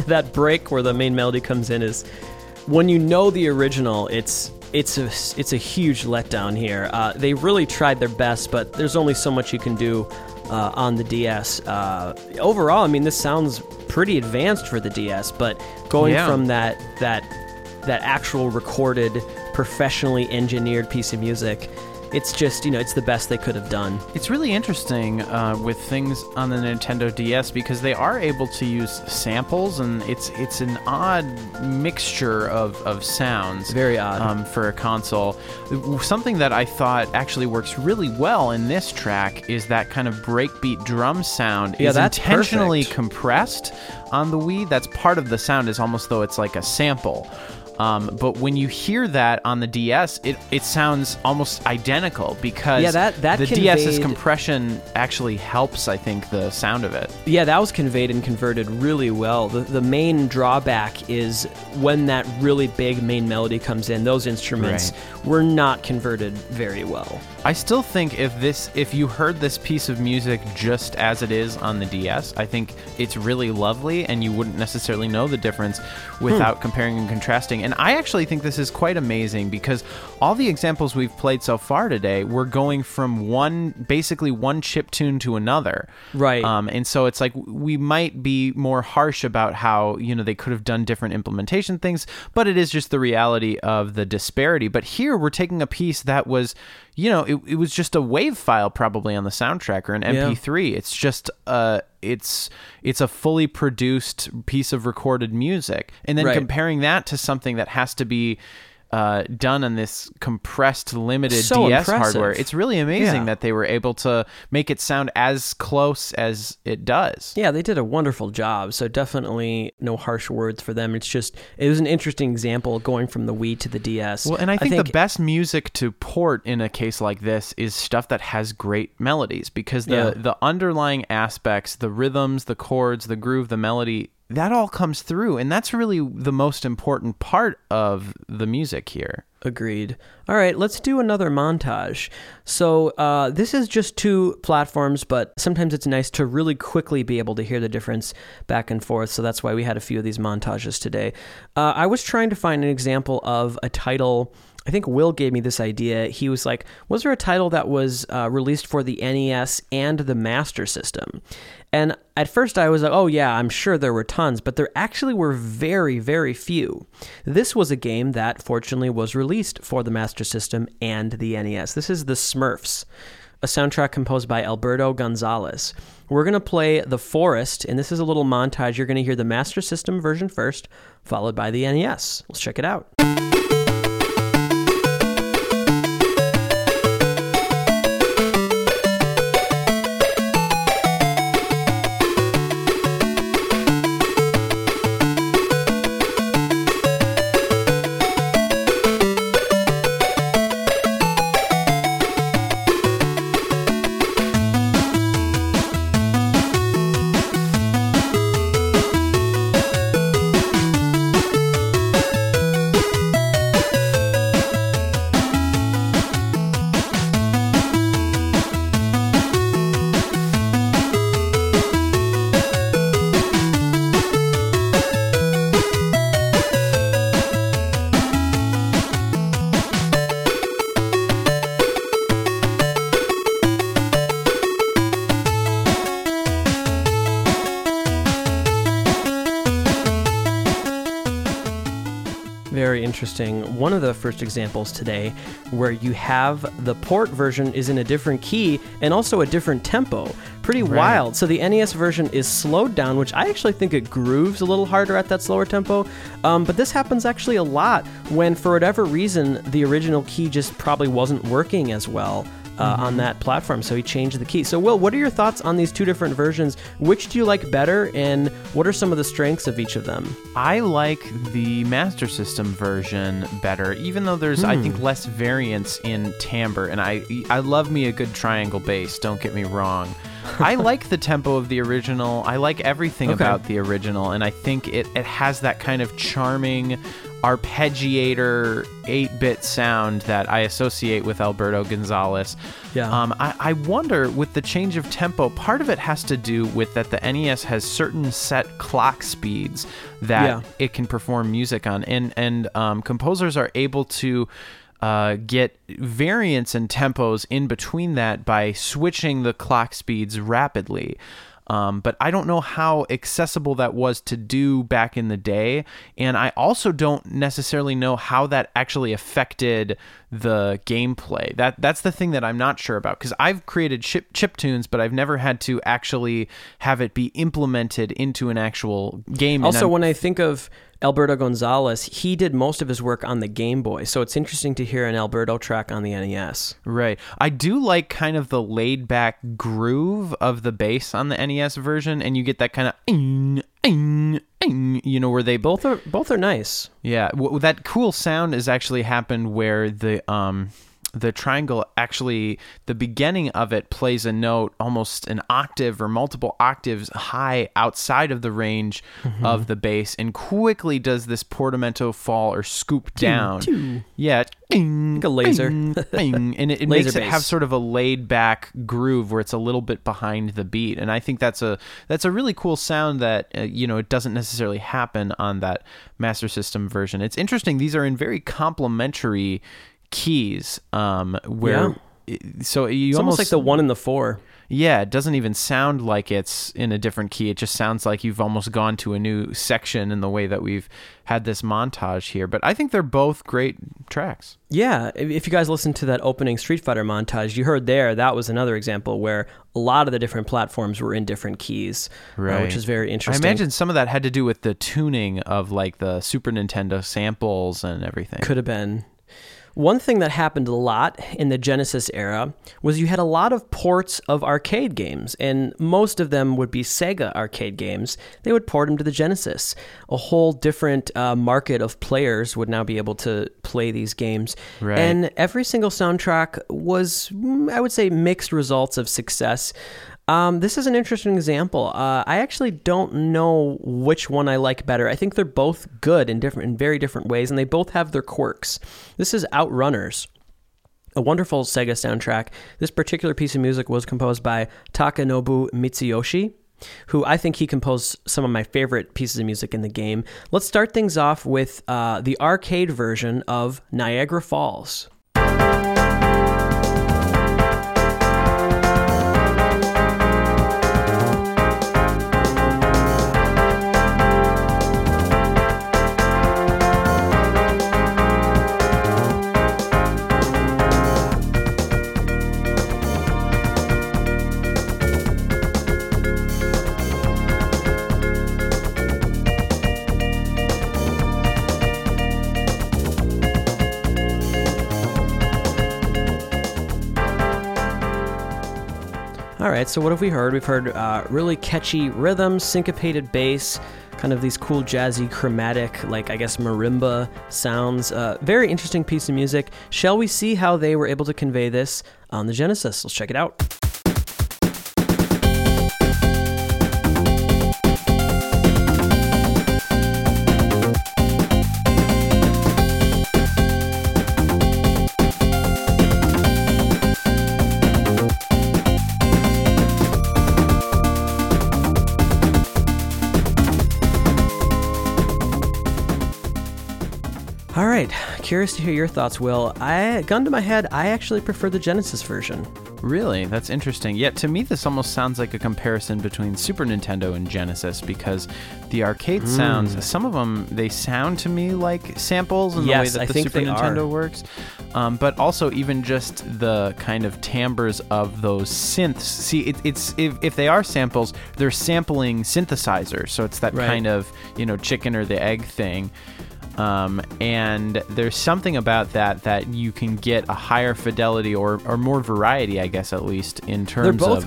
that break where the main melody comes in is, when you know the original, it's it's a, it's a huge letdown here. Uh, they really tried their best, but there's only so much you can do uh, on the D S. Uh, overall, I mean, this sounds pretty advanced for the D S, but going yeah. from that that that actual recorded, professionally engineered piece of music. It's just, you know, it's the best they could have done. It's really interesting uh, with things on the Nintendo D S, because they are able to use samples, and it's it's an odd mixture of, of sounds. Very odd. Um, for a console. Something that I thought actually works really well in this track is that kind of breakbeat drum sound yeah, is that's intentionally perfect. Compressed on the Wii. That's part of the sound, is almost though it's like a sample. Um, but when you hear that on the D S, it, it sounds almost identical, because yeah, that, that the conveyed... DS's compression actually helps, I think, the sound of it. Yeah, that was conveyed and converted really well. The, the main drawback is when that really big main melody comes in, those instruments right. were not converted very well. I still think if this, if you heard this piece of music just as it is on the D S, I think it's really lovely, and you wouldn't necessarily know the difference without hmm. comparing and contrasting. And I actually think this is quite amazing, because all the examples we've played so far today were going from one, basically one chiptune to another. Right. Um, and so it's like, we might be more harsh about how, you know, they could have done different implementation things, but it is just the reality of the disparity. But here we're taking a piece that was... You know, it it was just a WAV file probably on the soundtrack, or an M P three. Yeah. It's just uh it's it's a fully produced piece of recorded music. And then right. comparing that to something that has to be uh, done on this compressed, limited so D S impressive. hardware. It's really amazing yeah. that they were able to make it sound as close as it does. Yeah, they did a wonderful job. So definitely no harsh words for them. It's just, it was an interesting example going from the Wii to the D S. Well, and I think, I think the best music to port in a case like this is stuff that has great melodies, because the, yeah. the underlying aspects, the rhythms, the chords, the groove, the melody, that all comes through, and that's really the most important part of the music here. Agreed. All right, let's do another montage. So uh, this is just two platforms, but sometimes it's nice to really quickly be able to hear the difference back and forth, so that's why we had a few of these montages today. Uh, I was trying to find an example of a title... I think Will gave me this idea. He was like, was there a title that was uh, released for the N E S and the Master System? And at first I was like, oh yeah, I'm sure there were tons, but there actually were very, very few. This was a game that fortunately was released for the Master System and the N E S. This is The Smurfs, a soundtrack composed by Alberto Gonzalez. We're going to play The Forest, and this is a little montage. You're going to hear the Master System version first, followed by the N E S. Let's check it out. interesting. One of the first examples today where you have the port version is in a different key and also a different tempo. Pretty right. wild. So the N E S version is slowed down, which I actually think it grooves a little harder at that slower tempo. Um, but this happens actually a lot when, for whatever reason, the original key just probably wasn't working as well uh, mm-hmm. on that platform. So he changed the key. So Will, what are your thoughts on these two different versions? Which do you like better, and what are some of the strengths of each of them? I like the Master System version better, even though there's, hmm. I think, less variance in timbre. And I, I love me a good triangle bass, don't get me wrong. I like the tempo of the original. I like everything okay. about the original, and I think it, it has that kind of charming arpeggiator eight-bit sound that I associate with Alberto Gonzalez. Yeah. Um, I, I wonder, with the change of tempo, part of it has to do with that the N E S has certain set clock speeds that yeah. it can perform music on, and, and um, composers are able to Uh, get variance in tempos in between that by switching the clock speeds rapidly. Um, but I don't know how accessible that was to do back in the day. And I also don't necessarily know how that actually affected the gameplay. That That's the thing that I'm not sure about, because I've created chip, chip tunes, but I've never had to actually have it be implemented into an actual game. Also, when I think of Alberto Gonzalez, he did most of his work on the Game Boy, so it's interesting to hear an Alberto track on the N E S. Right. I do like kind of the laid-back groove of the bass on the N E S version, and you get that kind of ing, ing, ing, you know, where they... Both are both are nice. Yeah. W- that cool sound has actually happened where the... um. the triangle, actually, the beginning of it plays a note almost an octave or multiple octaves high outside of the range mm-hmm. of the bass, and quickly does this portamento fall or scoop down. Choo, choo. Yeah. Ding, like a laser. Ding, ding. And it, it laser makes bass. It have sort of a laid back groove where it's a little bit behind the beat. And I think that's a that's a really cool sound that, uh, you know, it doesn't necessarily happen on that Master System version. It's interesting. These are in very complementary keys, um where yeah. it, so you it's almost, almost like the one and the four. Yeah, it doesn't even sound like it's in a different key. It just sounds like you've almost gone to a new section in the way that we've had this montage here. But I think they're both great tracks. Yeah, if you guys listened to that opening Street Fighter montage you heard there, that was another example where a lot of the different platforms were in different keys, right. uh, which is very interesting. I imagine some of that had to do with the tuning of like the Super Nintendo samples and everything. Could have been. One thing that happened a lot in the Genesis era was you had a lot of ports of arcade games, and most of them would be Sega arcade games. They would port them to the Genesis. A whole different uh, market of players would now be able to play these games. Right. And every single soundtrack was, I would say, mixed results of success. Um, this is an interesting example. Uh, I actually don't know which one I like better. I think they're both good in different, in very different ways, and they both have their quirks. This is Outrunners, a wonderful Sega soundtrack. This particular piece of music was composed by Takenobu Mitsuyoshi, who I think he composed some of my favorite pieces of music in the game. Let's start things off with uh, the arcade version of Niagara Falls. All right, so what have we heard? We've heard uh, really catchy rhythms, syncopated bass, kind of these cool jazzy chromatic, like I guess marimba sounds. Uh, very interesting piece of music. Shall we see how they were able to convey this on the Genesis? Let's check it out. curious to hear your thoughts, Will. I, gun to my head, I actually prefer the Genesis version. Really? That's interesting. Yet, to me, this almost sounds like a comparison between Super Nintendo and Genesis, because the arcade mm. sounds, some of them, they sound to me like samples in yes, the way that I the Super Nintendo are. works. Um, but also, even just the kind of timbres of those synths. See, it, it's if, if they are samples, they're sampling synthesizers. So it's that right. kind of, you know, chicken or the egg thing. Um, and there's something about that that you can get a higher fidelity or, or more variety, I guess, at least in terms of the timbres. They're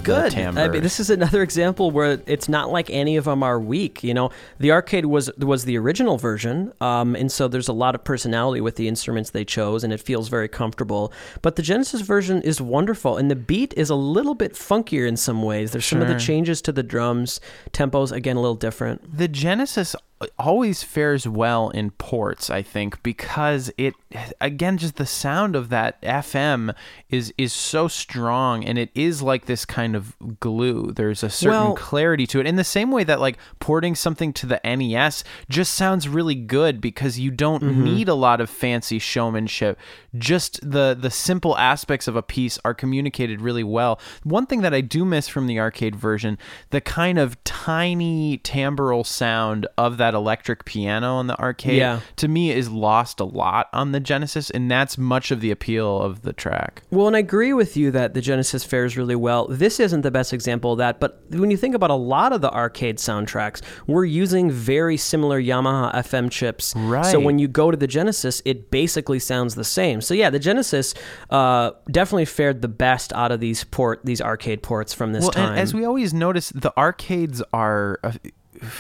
both good. I mean, this is another example where it's not like any of them are weak. You know, the arcade was was the original version, um, and so there's a lot of personality with the instruments they chose, and it feels very comfortable. But the Genesis version is wonderful, and the beat is a little bit funkier in some ways. There's sure. some of the changes to the drums, tempos, again, a little different. The Genesis always fares well in ports, I think, because it, again, just the sound of that F M is is so strong, and it is like this kind of glue. There's a certain well, clarity to it, in the same way that like porting something to the N E S just sounds really good because you don't mm-hmm. need a lot of fancy showmanship. Just the the simple aspects of a piece are communicated really well. One thing that I do miss from the arcade version, the kind of tiny timbral sound of that that electric piano on the arcade yeah. to me is lost a lot on the Genesis, and that's much of the appeal of the track. Well, and I agree with you that the Genesis fares really well. This isn't the best example of that, but when you think about a lot of the arcade soundtracks, we're using very similar Yamaha F M chips. Right. So when you go to the Genesis, it basically sounds the same. So yeah, the Genesis uh, definitely fared the best out of these port these arcade ports from this well, time. And as we always notice, the arcades are Uh,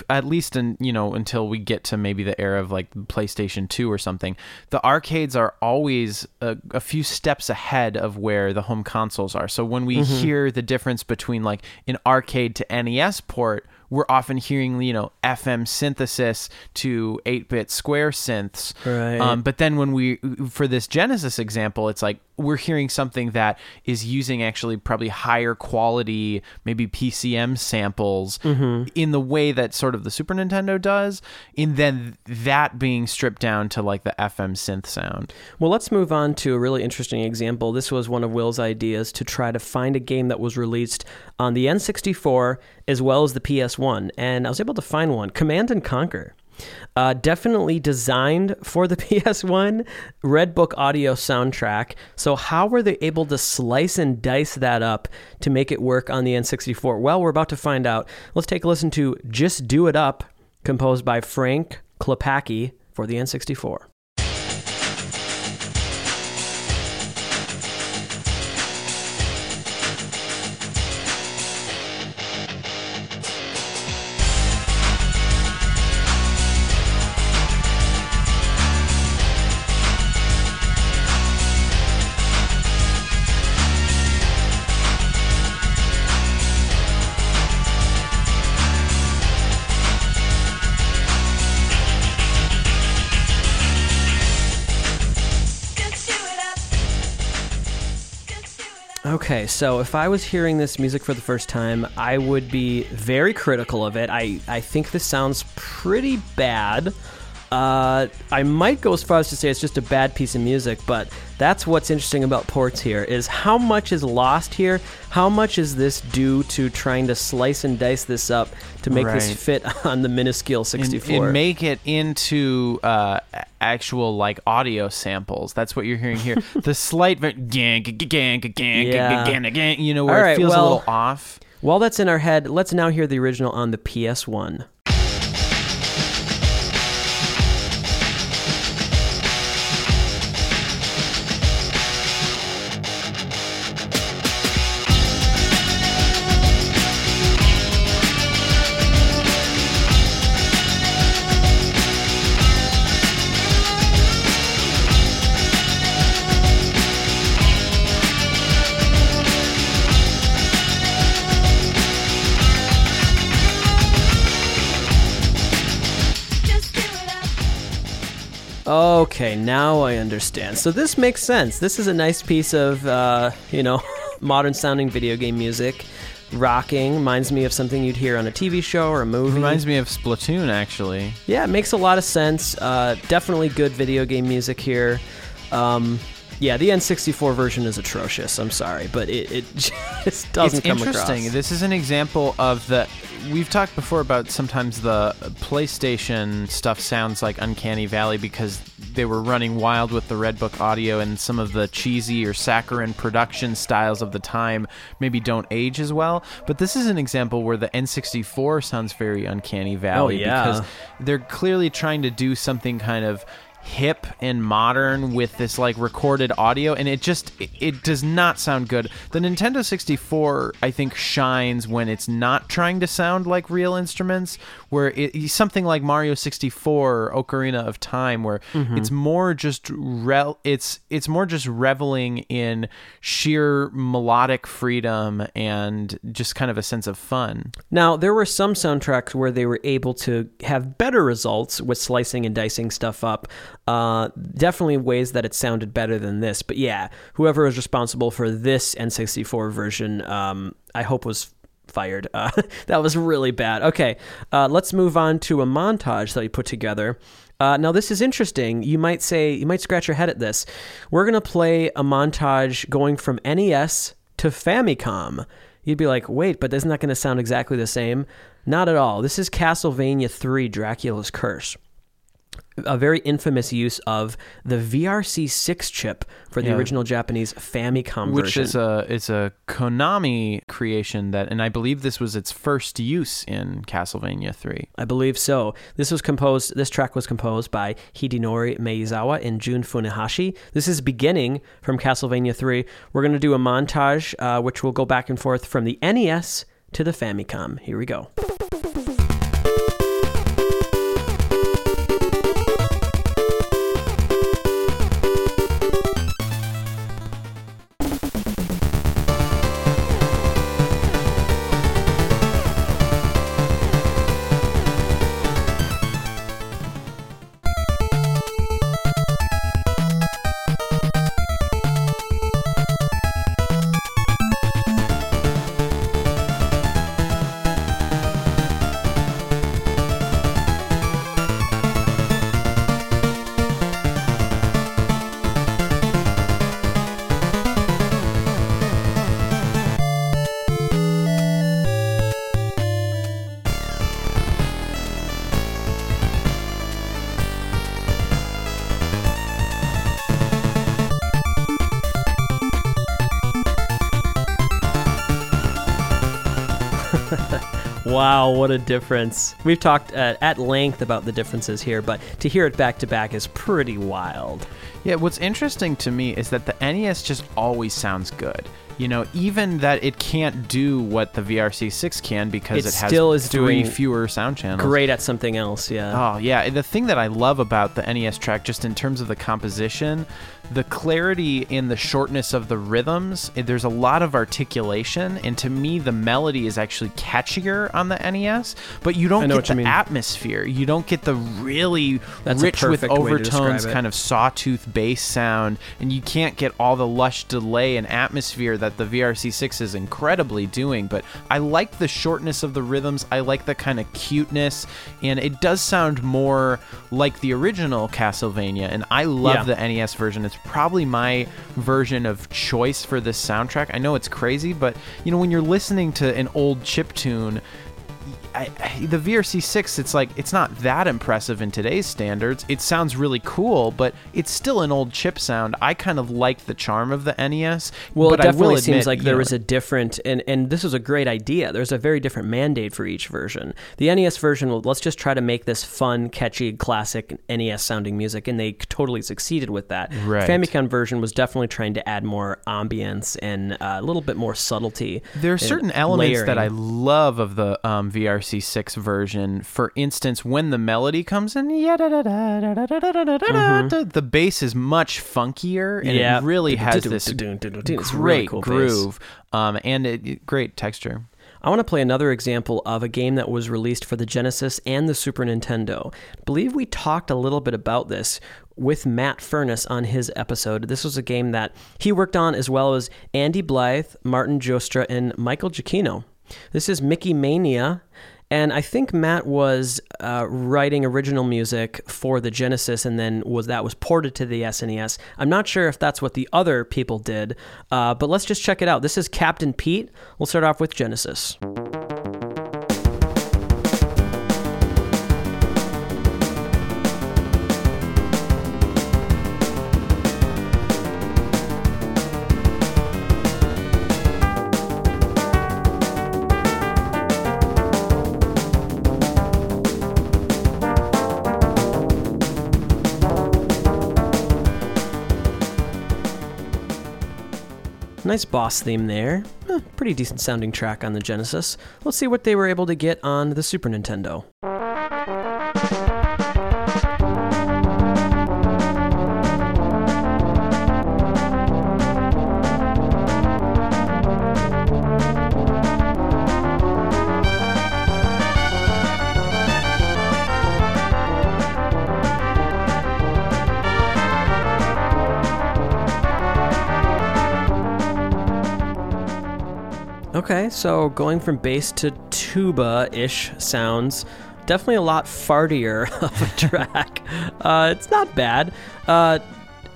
at least in, you know, until we get to maybe the era of like PlayStation two or something, the arcades are always a, a few steps ahead of where the home consoles are. So when we mm-hmm. hear the difference between like an arcade to N E S port, we're often hearing, you know, F M synthesis to eight-bit square synths. Right. Um, but then when we, for this Genesis example, it's like we're hearing something that is using actually probably higher quality, maybe P C M samples mm-hmm. in the way that sort of the Super Nintendo does, and then that being stripped down to like the F M synth sound. Well, let's move on to a really interesting example. This was one of Will's ideas, to try to find a game that was released on the N sixty-four as well as the P S one, and I was able to find one, Command and Conquer. Uh, definitely designed for the P S one Red Book Audio soundtrack. So how were they able to slice and dice that up to make it work on the N sixty-four? Well, we're about to find out. Let's take a listen to Just Do It Up, composed by Frank Klepacki for the N sixty-four. Okay, so if I was hearing this music for the first time, I would be very critical of it. I, I think this sounds pretty bad. Uh, I might go as far as to say it's just a bad piece of music, but that's what's interesting about ports here, is how much is lost here? How much is this due to trying to slice and dice this up to make right. this fit on the minuscule sixty-four? And, and make it into uh, actual like audio samples. That's what you're hearing here. The slight, yeah. you know, where right, it feels well, a little off. While that's in our head, let's now hear the original on the P S one. Okay, now I understand. So this makes sense. This is a nice piece of, uh, you know, modern-sounding video game music. rocking. Reminds me of something you'd hear on a T V show or a movie. Reminds me of Splatoon, actually. Yeah, it makes a lot of sense. Uh, definitely good video game music here. Um, yeah, the N sixty-four version is atrocious. I'm sorry, but it, it just doesn't it's come across. It's interesting. This is an example of the... We've talked before about sometimes the PlayStation stuff sounds like Uncanny Valley because they were running wild with the Red Book audio, and some of the cheesy or saccharine production styles of the time maybe don't age as well. But this is an example where the N sixty-four sounds very Uncanny Valley. Oh, yeah. Because they're clearly trying to do something kind of hip and modern with this like recorded audio, and it just it, it does not sound good. The Nintendo sixty-four, I think, shines when it's not trying to sound like real instruments, where it, something like Mario sixty-four or Ocarina of Time, where mm-hmm. it's more just rel it's it's more just reveling in sheer melodic freedom and just kind of a sense of fun. Now, there were some soundtracks where they were able to have better results with slicing and dicing stuff up. Uh, definitely ways that it sounded better than this. But yeah, whoever was responsible for this N sixty-four version, um, I hope was fired. Uh, that was really bad. Okay, uh, let's move on to a montage that we put together. Uh, now, this is interesting. You might say, you might scratch your head at this. We're going to play a montage going from N E S to Famicom. You'd be like, wait, but isn't that going to sound exactly the same? Not at all. This is Castlevania three, Dracula's Curse. A very infamous use of the V R C six chip for the yeah. original Japanese Famicom Which version. Which is a, it's a Konami creation, that, and I believe this was its first use in Castlevania three. I believe so. This was composed. This track was composed by Hidenori Meizawa and Jun Funahashi. This is beginning from Castlevania three. We're going to do a montage, uh, which will go back and forth from the N E S to the Famicom. Here we go. Wow, what a difference. We've talked uh, at length about the differences here, but to hear it back-to-back is pretty wild. Yeah, what's interesting to me is that the N E S just always sounds good. You know, even that it can't do what the V R C six can because it, it has still is three fewer sound channels. Great at something else, yeah. Oh, yeah. The thing that I love about the N E S track, just in terms of the composition, the clarity in the shortness of the rhythms, there's a lot of articulation, and to me, the melody is actually catchier on the N E S, but you don't get the you atmosphere. You don't get the really That's rich with overtones kind of sawtooth bass sound, and you can't get all the lush delay and atmosphere that that the V R C six is incredibly doing, but I like the shortness of the rhythms. I like the kind of cuteness, and it does sound more like the original Castlevania, and I love yeah. the N E S version. It's probably my version of choice for this soundtrack. I know it's crazy, but you know, when you're listening to an old chiptune, I, I, the V R C six, it's like, it's not that impressive in today's standards. It sounds really cool, but it's still an old chip sound. I kind of like the charm of the N E S. Well, but it definitely I will admit, seems like there was a different, and, and this was a great idea. There's a very different mandate for each version. The N E S version, well, let's just try to make this fun, catchy, classic N E S sounding music, and they totally succeeded with that. Right. The Famicom version was definitely trying to add more ambience and uh, a little bit more subtlety. There are certain elements layering. that I love of the um, V R C six V R C six version. For instance, when the melody comes in, mm-hmm. the bass is much funkier, and yeah. it really has this great groove um, and it, great texture. I want to play another example of a game that was released for the Genesis and the Super Nintendo. I believe we talked a little bit about this with Matt Furness on his episode. This was a game that he worked on, as well as Andy Blythe, Martin Jostra, and Michael Giacchino. This is Mickey Mania. And I think Matt was uh, writing original music for the Genesis, and then was that was ported to the S N E S. I'm not sure if that's what the other people did, uh, but let's just check it out. This is Captain Pete. We'll start off with Genesis. Nice boss theme there. Eh, pretty decent sounding track on the Genesis. Let's see what they were able to get on the Super Nintendo. Okay, so going from bass to tuba-ish sounds, definitely a lot fartier of a track. uh, it's not bad. Uh,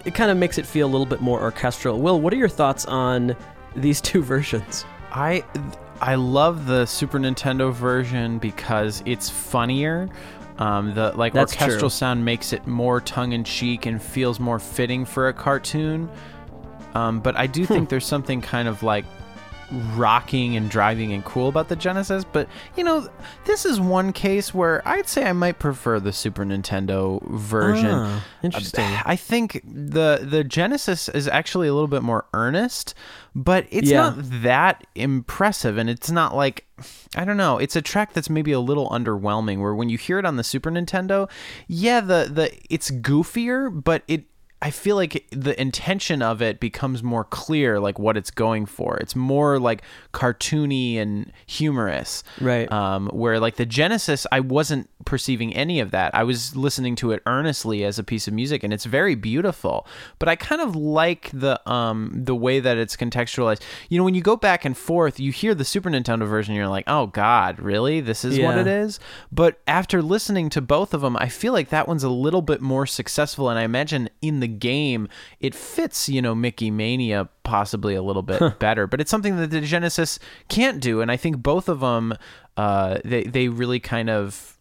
it kind of makes it feel a little bit more orchestral. Will, what are your thoughts on these two versions? I I love the Super Nintendo version because it's funnier. Um, the like That's orchestral true. Sound makes it more tongue-in-cheek and feels more fitting for a cartoon. Um, but I do hmm. think there's something kind of like rocking and driving and cool about the Genesis, but you know, this is one case where I'd say I might prefer the Super Nintendo version. Ah, interesting. I think the the Genesis is actually a little bit more earnest, but it's yeah. not that impressive, and it's not like, I don't know, it's a track that's maybe a little underwhelming, where when you hear it on the Super Nintendo, yeah, the the it's goofier, but it I feel like the intention of it becomes more clear, like what it's going for. It's more like cartoony and humorous. Right. Um, where like the Genesis, I wasn't perceiving any of that. I was listening to it earnestly as a piece of music, and it's very beautiful, but I kind of like the, um, the way that it's contextualized. You know, when you go back and forth, you hear the Super Nintendo version, you're like, oh God, really? This is yeah. what it is. But after listening to both of them, I feel like that one's a little bit more successful. And I imagine in the game it fits, you know, Mickey Mania possibly a little bit huh. better, but it's something that the Genesis can't do, and I think both of them uh they they really kind of,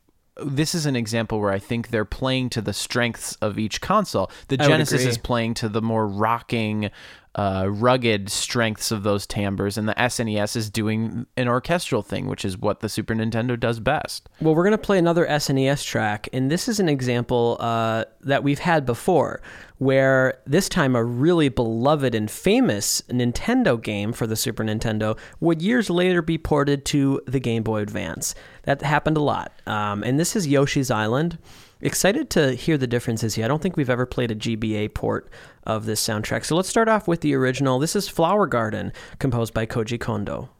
this is an example where I think they're playing to the strengths of each console. The I Genesis is playing to the more rocking uh rugged strengths of those timbres, and the S N E S is doing an orchestral thing, which is what the Super Nintendo does best. Well, we're going to play another S N E S track, and this is an example uh that we've had before, where this time a really beloved and famous Nintendo game for the Super Nintendo would years later be ported to the Game Boy Advance. That happened a lot. Um, and this is Yoshi's Island. Excited to hear the differences here. I don't think we've ever played a G B A port of this soundtrack. So let's start off with the original. This is Flower Garden, composed by Koji Kondo.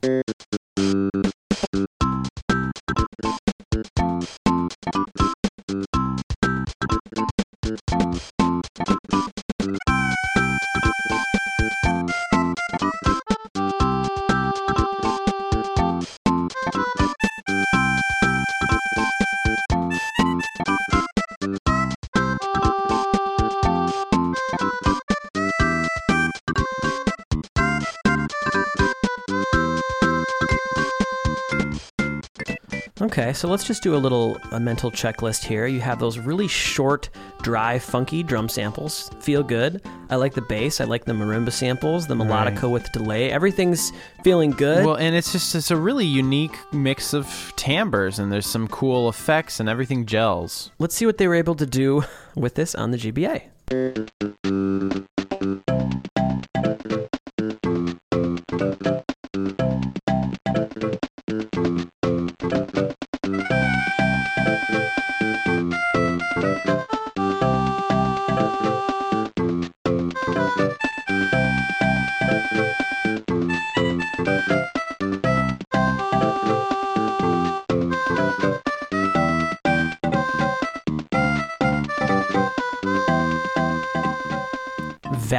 Okay, so let's just do a little a mental checklist here. You have those really short, dry, funky drum samples. Feel good. I like the bass. I like the marimba samples, the melodica right. with delay. Everything's feeling good. Well, and it's just it's a really unique mix of timbres, and there's some cool effects, and everything gels. Let's see what they were able to do with this on the G B A.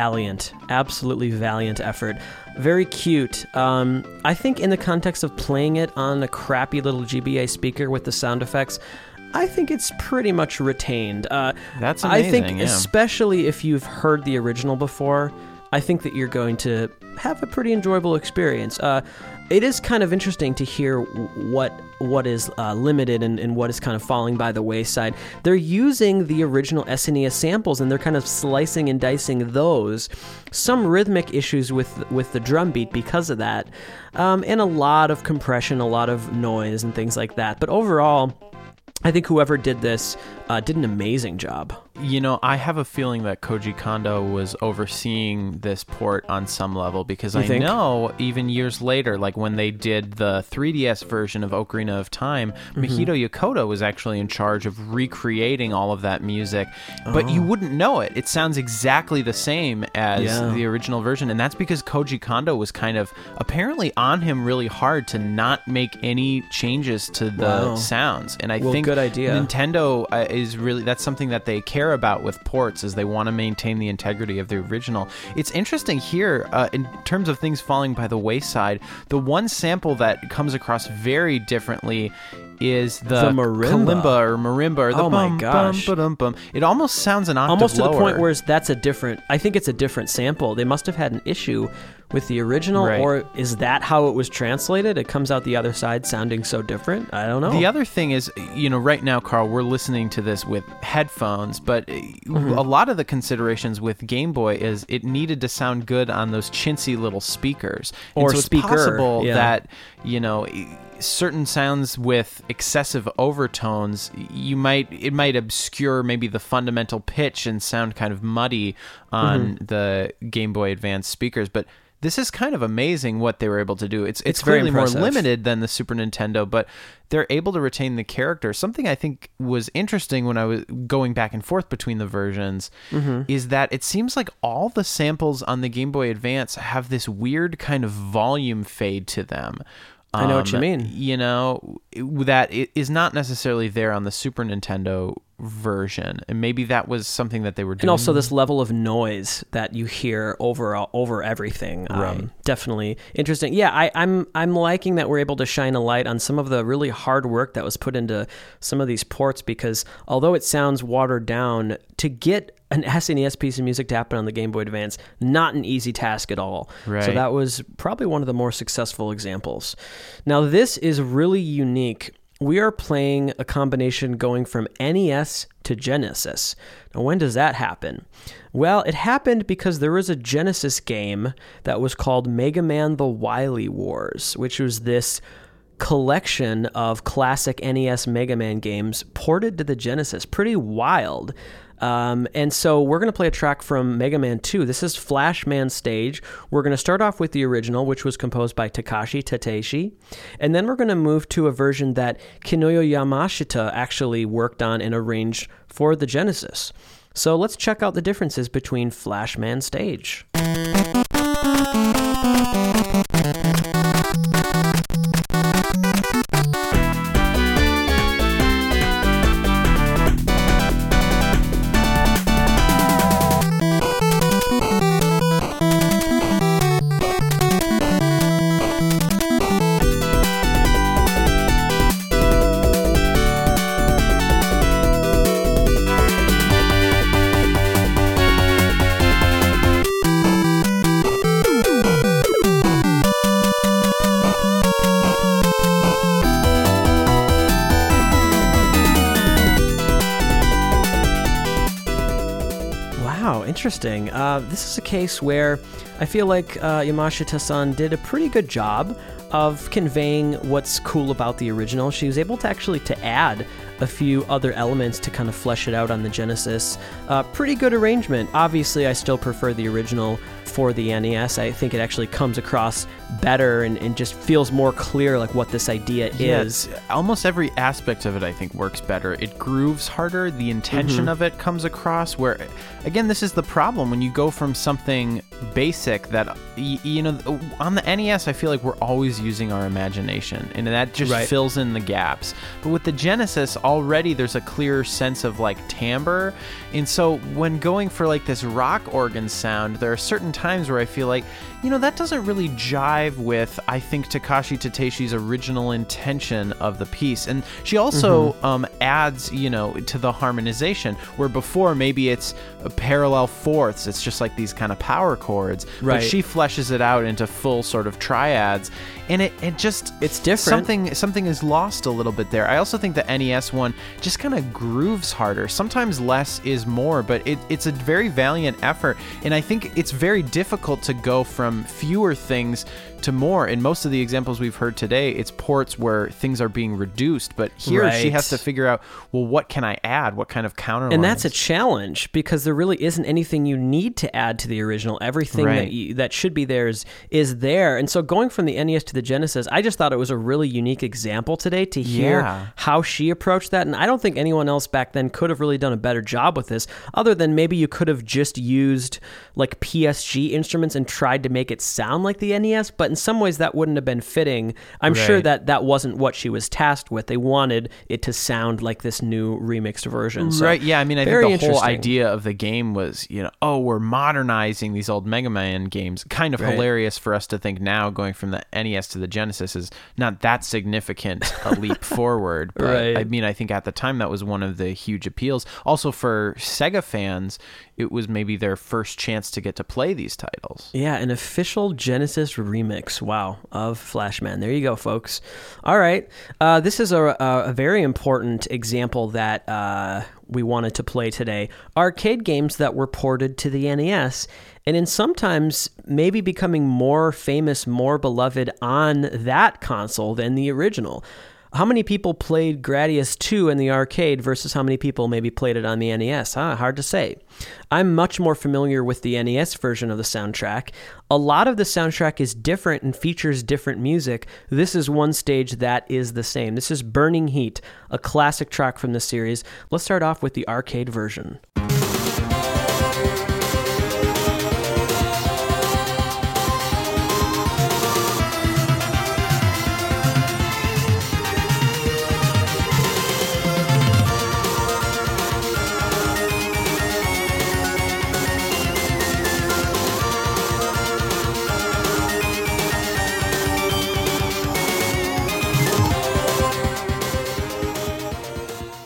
valiant, absolutely valiant effort. Very cute. Um, I think in the context of playing it on a crappy little G B A speaker with the sound effects, I think it's pretty much retained. Uh, That's amazing. I think, yeah. Especially if you've heard the original before, I think that you're going to have a pretty enjoyable experience. Uh, it is kind of interesting to hear what what is uh, limited and, and what is kind of falling by the wayside. They're using the original S N E S samples, and they're kind of slicing and dicing those. Some rhythmic issues with, with the drum beat because of that, um, and a lot of compression, a lot of noise, and things like that. But overall, I think whoever did this uh, did an amazing job. You know, I have a feeling that Koji Kondo was overseeing this port on some level, because you I think? know even years later, like when they did the three D S version of Ocarina of Time, mm-hmm. Mihito Yokota was actually in charge of recreating all of that music, oh. but you wouldn't know it. It sounds exactly the same as yeah. the original version, and that's because Koji Kondo was kind of apparently on him really hard to not make any changes to the wow. sounds, and I well, think good idea. Nintendo uh, is really, that's something that they care about with ports, is they want to maintain the integrity of the original. It's interesting here, uh, in terms of things falling by the wayside, the one sample that comes across very differently is the, the marimba. Kalimba or marimba. Or the oh my bum, gosh. Bum, ba-dum, bum. It almost sounds an octave almost to lower. The point where that's a different, I think it's a different sample. They must have had an issue with the original, right. or is that how it was translated? It comes out the other side sounding so different? I don't know. The other thing is, you know, right now, Carl, we're listening to this with headphones, but mm-hmm. a lot of the considerations with Game Boy is it needed to sound good on those chintzy little speakers. Or and so it's speaker, possible yeah. that, you know, certain sounds with excessive overtones, you might it might obscure maybe the fundamental pitch and sound kind of muddy on mm-hmm. the Game Boy Advance speakers, but this is kind of amazing what they were able to do. It's it's, it's clearly more limited than the Super Nintendo, but they're able to retain the character. Something I think was interesting when I was going back and forth between the versions mm-hmm. is that it seems like all the samples on the Game Boy Advance have this weird kind of volume fade to them. Um, I know what you mean. You know, that it is not necessarily there on the Super Nintendo version, and maybe that was something that they were doing. And also this level of noise that you hear over over everything, right. um, definitely interesting. Yeah, I, I'm I'm liking that we're able to shine a light on some of the really hard work that was put into some of these ports, because although it sounds watered down, to get an S N E S piece of music to happen on the Game Boy Advance, not an easy task at all. Right. So that was probably one of the more successful examples. Now this is really unique. We are playing a combination going from N E S to Genesis. Now, when does that happen? Well, it happened because there was a Genesis game that was called Mega Man the Wily Wars, which was this collection of classic N E S Mega Man games ported to the Genesis. Pretty wild. Um, and so we're going to play a track from Mega Man two. This is Flash Man Stage. We're going to start off with the original, which was composed by Takashi Tateishi. And then we're going to move to a version that Kinoyo Yamashita actually worked on and arranged for the Genesis. So let's check out the differences between Flash Man Stage. Interesting. Uh, this is a case where I feel like uh, Yamashita-san did a pretty good job of conveying what's cool about the original. She was able to actually to add a few other elements to kind of flesh it out on the Genesis. Uh, pretty good arrangement. Obviously, I still prefer the original for the N E S. I think it actually comes across better and, and just feels more clear like what this idea yeah, is. Almost every aspect of it, I think, works better. It grooves harder. The intention mm-hmm. of it comes across where, again, this is the problem when you go from something basic that, you know, on the N E S, I feel like we're always using our imagination and that just right. fills in the gaps. But with the Genesis already, there's a clearer sense of like timbre. And so when going for like this rock organ sound, there are certain times where I feel like, you know, that doesn't really jive with, I think, Takashi Tateishi's original intention of the piece. And she also mm-hmm. um, adds, you know, to the harmonization, where before maybe it's parallel fourths, it's just like these kind of power chords, right. but she fleshes it out into full sort of triads, and it, it just, it's different. Something, something is lost a little bit there. I also think the N E S one just kind of grooves harder. Sometimes less is more, but it, it's a very valiant effort, and I think it's very difficult to go from fewer things to more. In most of the examples we've heard today, it's ports where things are being reduced, but here right. she has to figure out, well, what can I add? What kind of counter and lines? That's a challenge, because there really isn't anything you need to add to the original. Everything right. that you, that should be there is, is there. And so going from the N E S to the Genesis, I just thought it was a really unique example today to hear yeah. how she approached that. And I don't think anyone else back then could have really done a better job with this, other than maybe you could have just used like P S G instruments and tried to make it sound like the N E S, but in some ways that wouldn't have been fitting. I'm right. sure that that wasn't what she was tasked with. They wanted it to sound like this new remixed version. So, right, yeah, I mean, I think the whole idea of the game was, you know, oh, we're modernizing these old Mega Man games. Kind of right. hilarious for us to think now, going from the N E S to the Genesis is not that significant a leap forward. But right. I mean, I think at the time that was one of the huge appeals. Also for Sega fans, it was maybe their first chance to get to play these titles. Yeah, an official Genesis remix, wow, of Flashman. There you go, folks. All right, uh, this is a, a very important example that uh, we wanted to play today. Arcade games that were ported to the N E S, and in sometimes maybe becoming more famous, more beloved on that console than the original. How many people played Gradius two in the arcade versus how many people maybe played it on the N E S? Huh? Hard to say. I'm much more familiar with the N E S version of the soundtrack. A lot of the soundtrack is different and features different music. This is one stage that is the same. This is Burning Heat, a classic track from the series. Let's start off with the arcade version.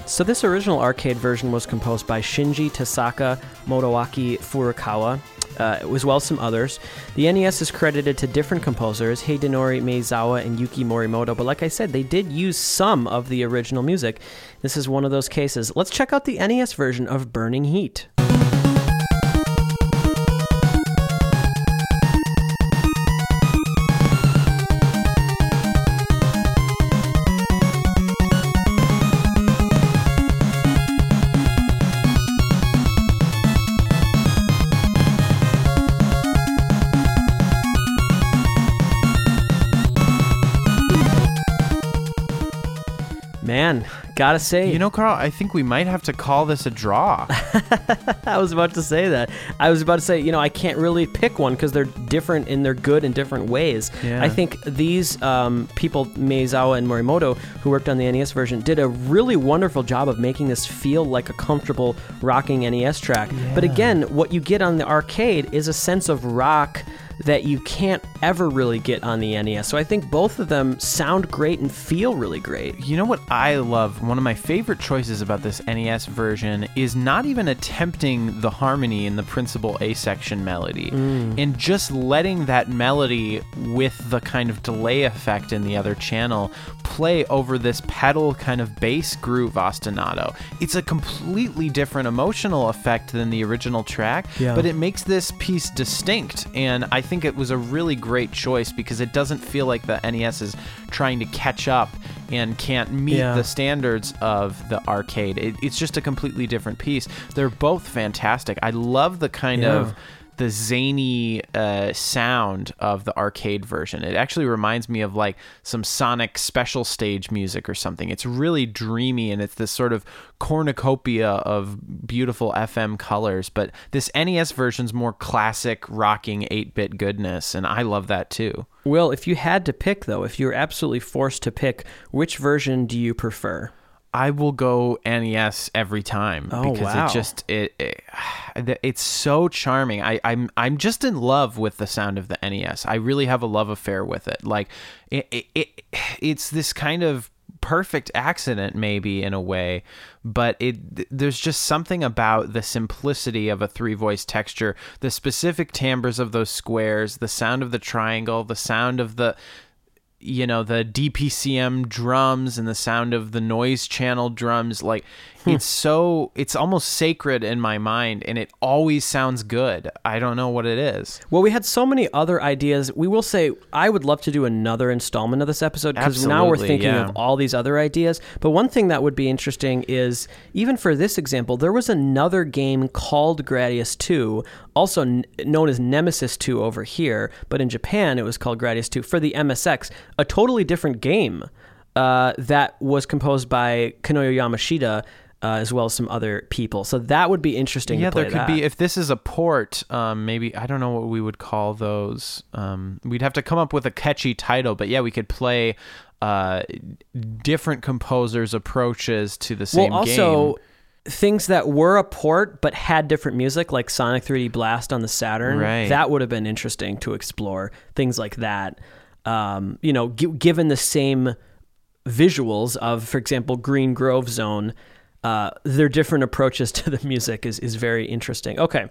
So this original arcade version was composed by Shinji Tasaka, Motoaki Furukawa, uh, as well as some others. The N E S is credited to different composers, Hidenori Meizawa and Yuki Morimoto, but like I said, they did use some of the original music. This is one of those cases. Let's check out the N E S version of Burning Heat. Man, gotta say. You know, Carl, I think we might have to call this a draw. I was about to say that. I was about to say, you know, I can't really pick one because they're different and they're good in different ways. Yeah. I think these um, people, Meizawa and Morimoto, who worked on the N E S version, did a really wonderful job of making this feel like a comfortable rocking N E S track. Yeah. But again, what you get on the arcade is a sense of rock that you can't ever really get on the N E S. So I think both of them sound great and feel really great. You know what I love? One of my favorite choices about this N E S version is not even attempting the harmony in the principal A section melody mm. and just letting that melody with the kind of delay effect in the other channel play over this pedal kind of bass groove ostinato. It's a completely different emotional effect than the original track, yeah. but it makes this piece distinct, and I I think it was a really great choice because it doesn't feel like the N E S is trying to catch up and can't meet yeah. the standards of the arcade. It, it's just a completely different piece. They're both fantastic. I love the kind yeah. of the zany uh, sound of the arcade version. It actually reminds me of like some Sonic special stage music or something. It's really dreamy, and it's this sort of cornucopia of beautiful F M colors. But this N E S version's more classic rocking eight-bit goodness, and I love that too. Will, if you had to pick though, if you were absolutely forced to pick, which version do you prefer? I will go N E S every time oh, because wow. it just it, it it's so charming. I, I'm I'm just in love with the sound of the N E S. I really have a love affair with it. Like it it, it it's this kind of perfect accident, maybe in a way, but it there's just something about the simplicity of a three-voice texture, the specific timbres of those squares, the sound of the triangle, the sound of the, you know, the D P C M drums and the sound of the noise channel drums. Like it's so, it's almost sacred in my mind, and it always sounds good. I don't know what it is. Well, we had so many other ideas. We will say I would love to do another installment of this episode, because now we're thinking yeah. of all these other ideas. But one thing that would be interesting is, even for this example, there was another game called Gradius two, also n- known as Nemesis two over here, but in Japan it was called Gradius two for the M S X, a totally different game uh, that was composed by Kanoyo Yamashita, uh, as well as some other people. So that would be interesting yeah, to play. Yeah, there could that. be, if this is a port, um, maybe, I don't know what we would call those. Um, we'd have to come up with a catchy title, but yeah, we could play uh, different composers' approaches to the same well, also, game. Things that were a port but had different music, like Sonic three D Blast on the Saturn. Right. That would have been interesting to explore, things like that. Um, you know, g- given the same visuals of, for example, Green Grove Zone, uh, their different approaches to the music is, is very interesting. Okay.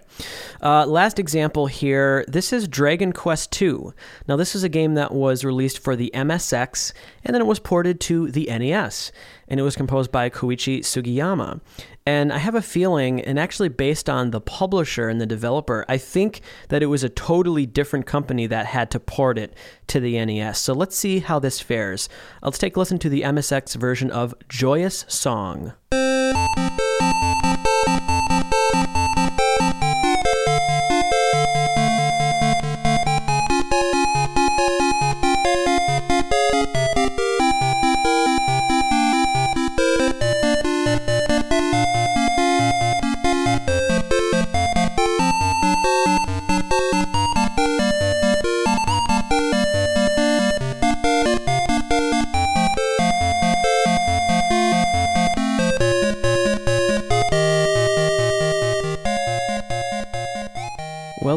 Uh, last example here. This is Dragon Quest two. Now, this is a game that was released for the M S X, and then it was ported to the N E S, and it was composed by Koichi Sugiyama. And I have a feeling, and actually based on the publisher and the developer, I think that it was a totally different company that had to port it to the N E S. So let's see how this fares. Let's take a listen to the M S X version of Joyous Song.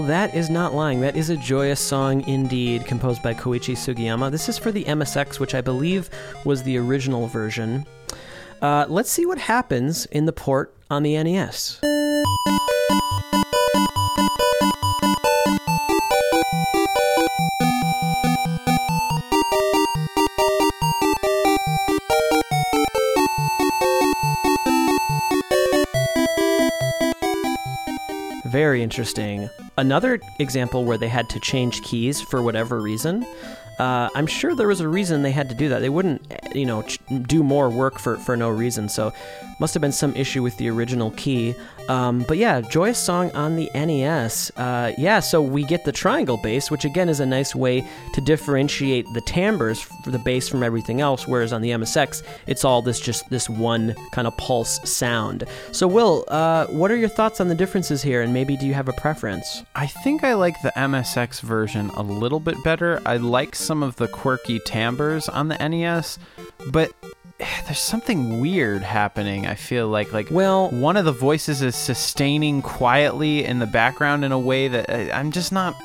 That is not lying. That is a joyous song indeed, composed by Koichi Sugiyama. This is for the M S X, which I believe was the original version. Uh, let's see what happens in the port on the N E S. Very interesting. Another example where they had to change keys for whatever reason. Uh, I'm sure there was a reason they had to do that. They wouldn't, you know, ch- do more work for, for no reason. So must have been some issue with the original key. Um, but yeah, Joyous Song on the N E S. Uh, yeah, so we get the triangle bass, which again is a nice way to differentiate the timbres for the bass from everything else. Whereas on the M S X, it's all this just this one kind of pulse sound. So Will, uh, what are your thoughts on the differences here? And maybe do you have a preference? I think I like the M S X version a little bit better. I like some of the quirky timbres on the N E S, but there's something weird happening, I feel like. Like, well, one of the voices is sustaining quietly in the background in a way that I'm just not...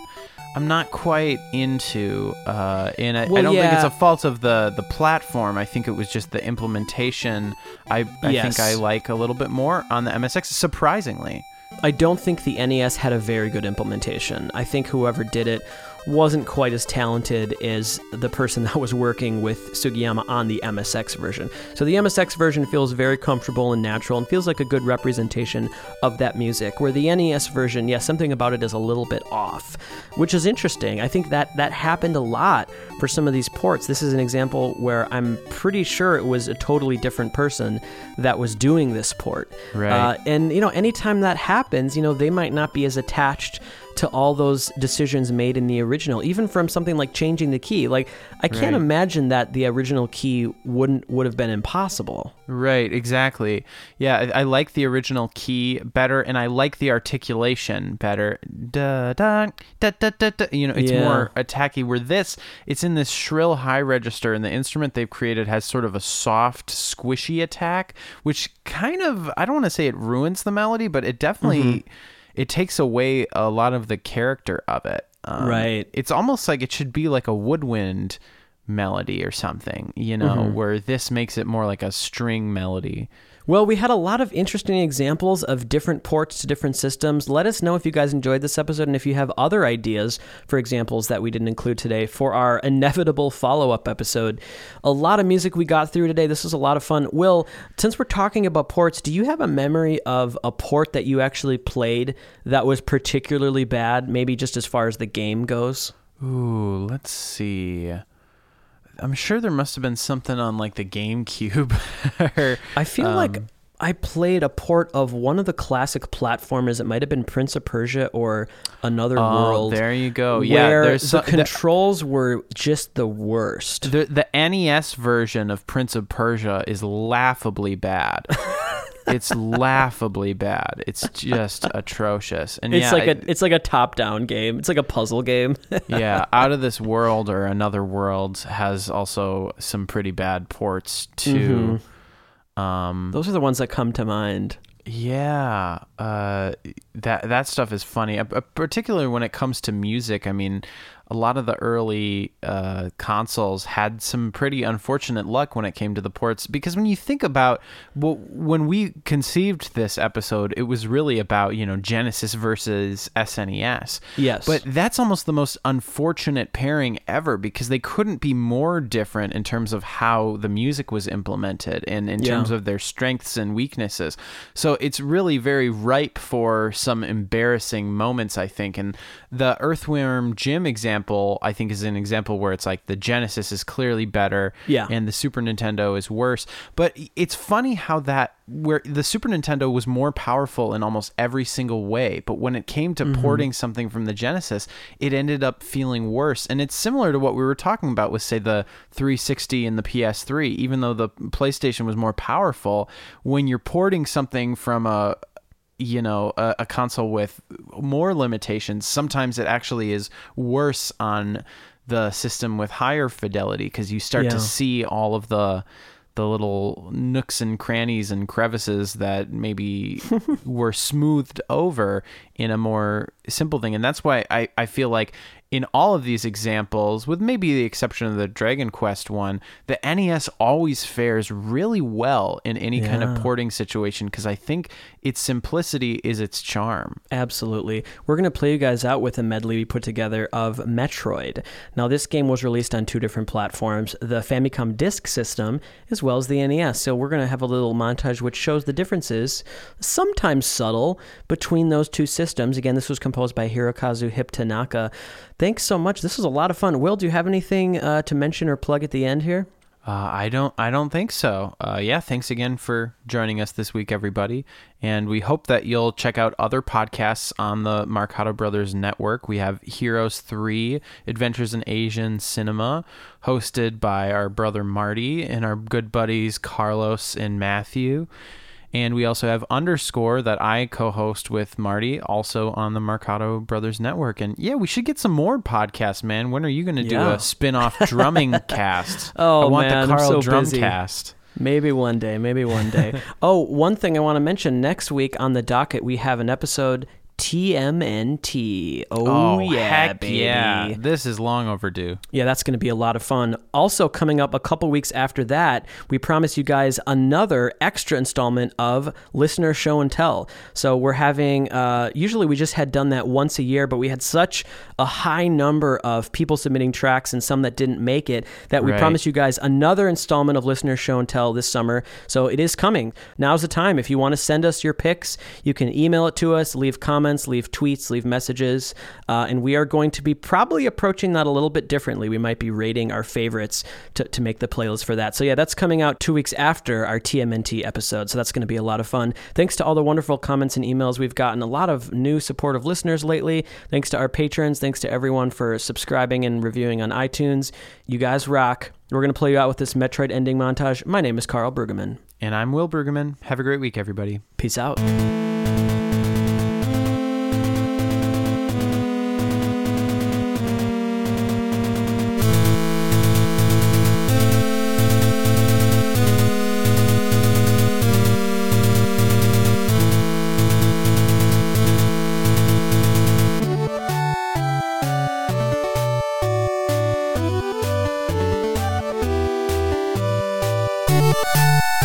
I'm not quite into, uh, and I, well, I don't yeah. think it's a fault of the, the platform. I think it was just the implementation. I, I yes. think I like a little bit more on the M S X, surprisingly. I don't think the N E S had a very good implementation. I think whoever did it wasn't quite as talented as the person that was working with Sugiyama on the M S X version. So the M S X version feels very comfortable and natural and feels like a good representation of that music, where the N E S version, yeah, something about it is a little bit off, which is interesting. I think that that happened a lot for some of these ports. This is an example where I'm pretty sure it was a totally different person that was doing this port. Right. Uh, and, you know, anytime that happens, you know, they might not be as attached to all those decisions made in the original, even from something like changing the key. Like, I can't right. imagine that the original key wouldn't would have been impossible. Right, exactly. Yeah, I, I like the original key better, and I like the articulation better. Da, da, da, da, da, da. You know, it's yeah. more attacky. Where this, it's in this shrill high register, and the instrument they've created has sort of a soft, squishy attack, which kind of, I don't want to say it ruins the melody, but it definitely... Mm-hmm. It takes away a lot of the character of it. Um, right. It's almost like it should be like a woodwind melody or something, you know, mm-hmm. where this makes it more like a string melody. Well, we had a lot of interesting examples of different ports to different systems. Let us know if you guys enjoyed this episode and if you have other ideas for examples that we didn't include today for our inevitable follow-up episode. A lot of music we got through today. This was a lot of fun. Will, since we're talking about ports, do you have a memory of a port that you actually played that was particularly bad, maybe just as far as the game goes? Ooh, let's see. I'm sure there must have been something on like the GameCube. or, I feel um, like I played a port of one of the classic platformers. It might have been Prince of Persia or Another oh, World. There you go. Where yeah, there's the some, controls the, were just the worst. The, the N E S version of Prince of Persia is laughably bad. It's laughably bad. It's just atrocious. And it's yeah, like a it's like a top-down game. It's like a puzzle game. Yeah, Out of This World or Another World has also some pretty bad ports too. Mm-hmm. Um, Those are the ones that come to mind. Yeah, uh, that that stuff is funny, uh, particularly when it comes to music. I mean, a lot of the early uh, consoles had some pretty unfortunate luck when it came to the ports, because when you think about, well, when we conceived this episode, it was really about, you know, Genesis versus S N E S. Yes. But that's almost the most unfortunate pairing ever, because they couldn't be more different in terms of how the music was implemented and in yeah. terms of their strengths and weaknesses. So it's really very ripe for some embarrassing moments, I think. And the Earthworm Jim example, I think, is an example where it's like the Genesis is clearly better yeah. and the Super Nintendo is worse. But it's funny how that, where the Super Nintendo was more powerful in almost every single way, but when it came to mm-hmm. porting something from the Genesis, it ended up feeling worse. And it's similar to what we were talking about with, say, the three sixty and the P S three. Even though the PlayStation was more powerful, when you're porting something from a you know, a, a console with more limitations, sometimes it actually is worse on the system with higher fidelity, because you start yeah. to see all of the the little nooks and crannies and crevices that maybe were smoothed over in a more simple thing. And that's why I, I feel like in all of these examples, with maybe the exception of the Dragon Quest one, the N E S always fares really well in any yeah. kind of porting situation, because I think its simplicity is its charm. Absolutely. We're going to play you guys out with a medley we put together of Metroid. Now, this game was released on two different platforms, the Famicom Disk System as well as the N E S. So we're going to have a little montage which shows the differences, sometimes subtle, between those two systems. Again, this was composed by Hirokazu Hip Tanaka. Thanks so much. This was a lot of fun. Will, do you have anything uh, to mention or plug at the end here? Uh, I don't. I don't think so. Uh, yeah. Thanks again for joining us this week, everybody. And we hope that you'll check out other podcasts on the Mercado Brothers Network. We have Heroes three, Adventures in Asian Cinema, hosted by our brother Marty and our good buddies Carlos and Matthew. And we also have Underscore that I co-host with Marty, also on the Mercado Brothers Network. And yeah, we should get some more podcasts, man. When are you going to do yeah. a spin-off drumming cast? Oh, I want man, the Carl I'm so Drum busy. Cast. Maybe one day, maybe one day. Oh, one thing I want to mention, next week on the docket, we have an episode T M N T. Oh, oh yeah, heck baby. Yeah. This is long overdue. Yeah, that's going to be a lot of fun. Also, coming up a couple weeks after that, we promise you guys another extra installment of Listener Show and Tell. So we're having, uh, usually we just had done that once a year, but we had such a high number of people submitting tracks and some that didn't make it that we right. promise you guys another installment of Listener Show and Tell this summer. So it is coming. Now's the time. If you want to send us your picks, you can email it to us, leave comments, comments, leave tweets, leave messages. Uh, and we are going to be probably approaching that a little bit differently. We might be rating our favorites to, to make the playlist for that. So yeah, that's coming out two weeks after our T M N T episode. So that's going to be a lot of fun. Thanks to all the wonderful comments and emails. We've gotten a lot of new supportive listeners lately. Thanks to our patrons. Thanks to everyone for subscribing and reviewing on iTunes. You guys rock. We're going to play you out with this Metroid ending montage. My name is Carl Brueggemann. And I'm Will Brueggemann. Have a great week, everybody. Peace out. We'll be right back.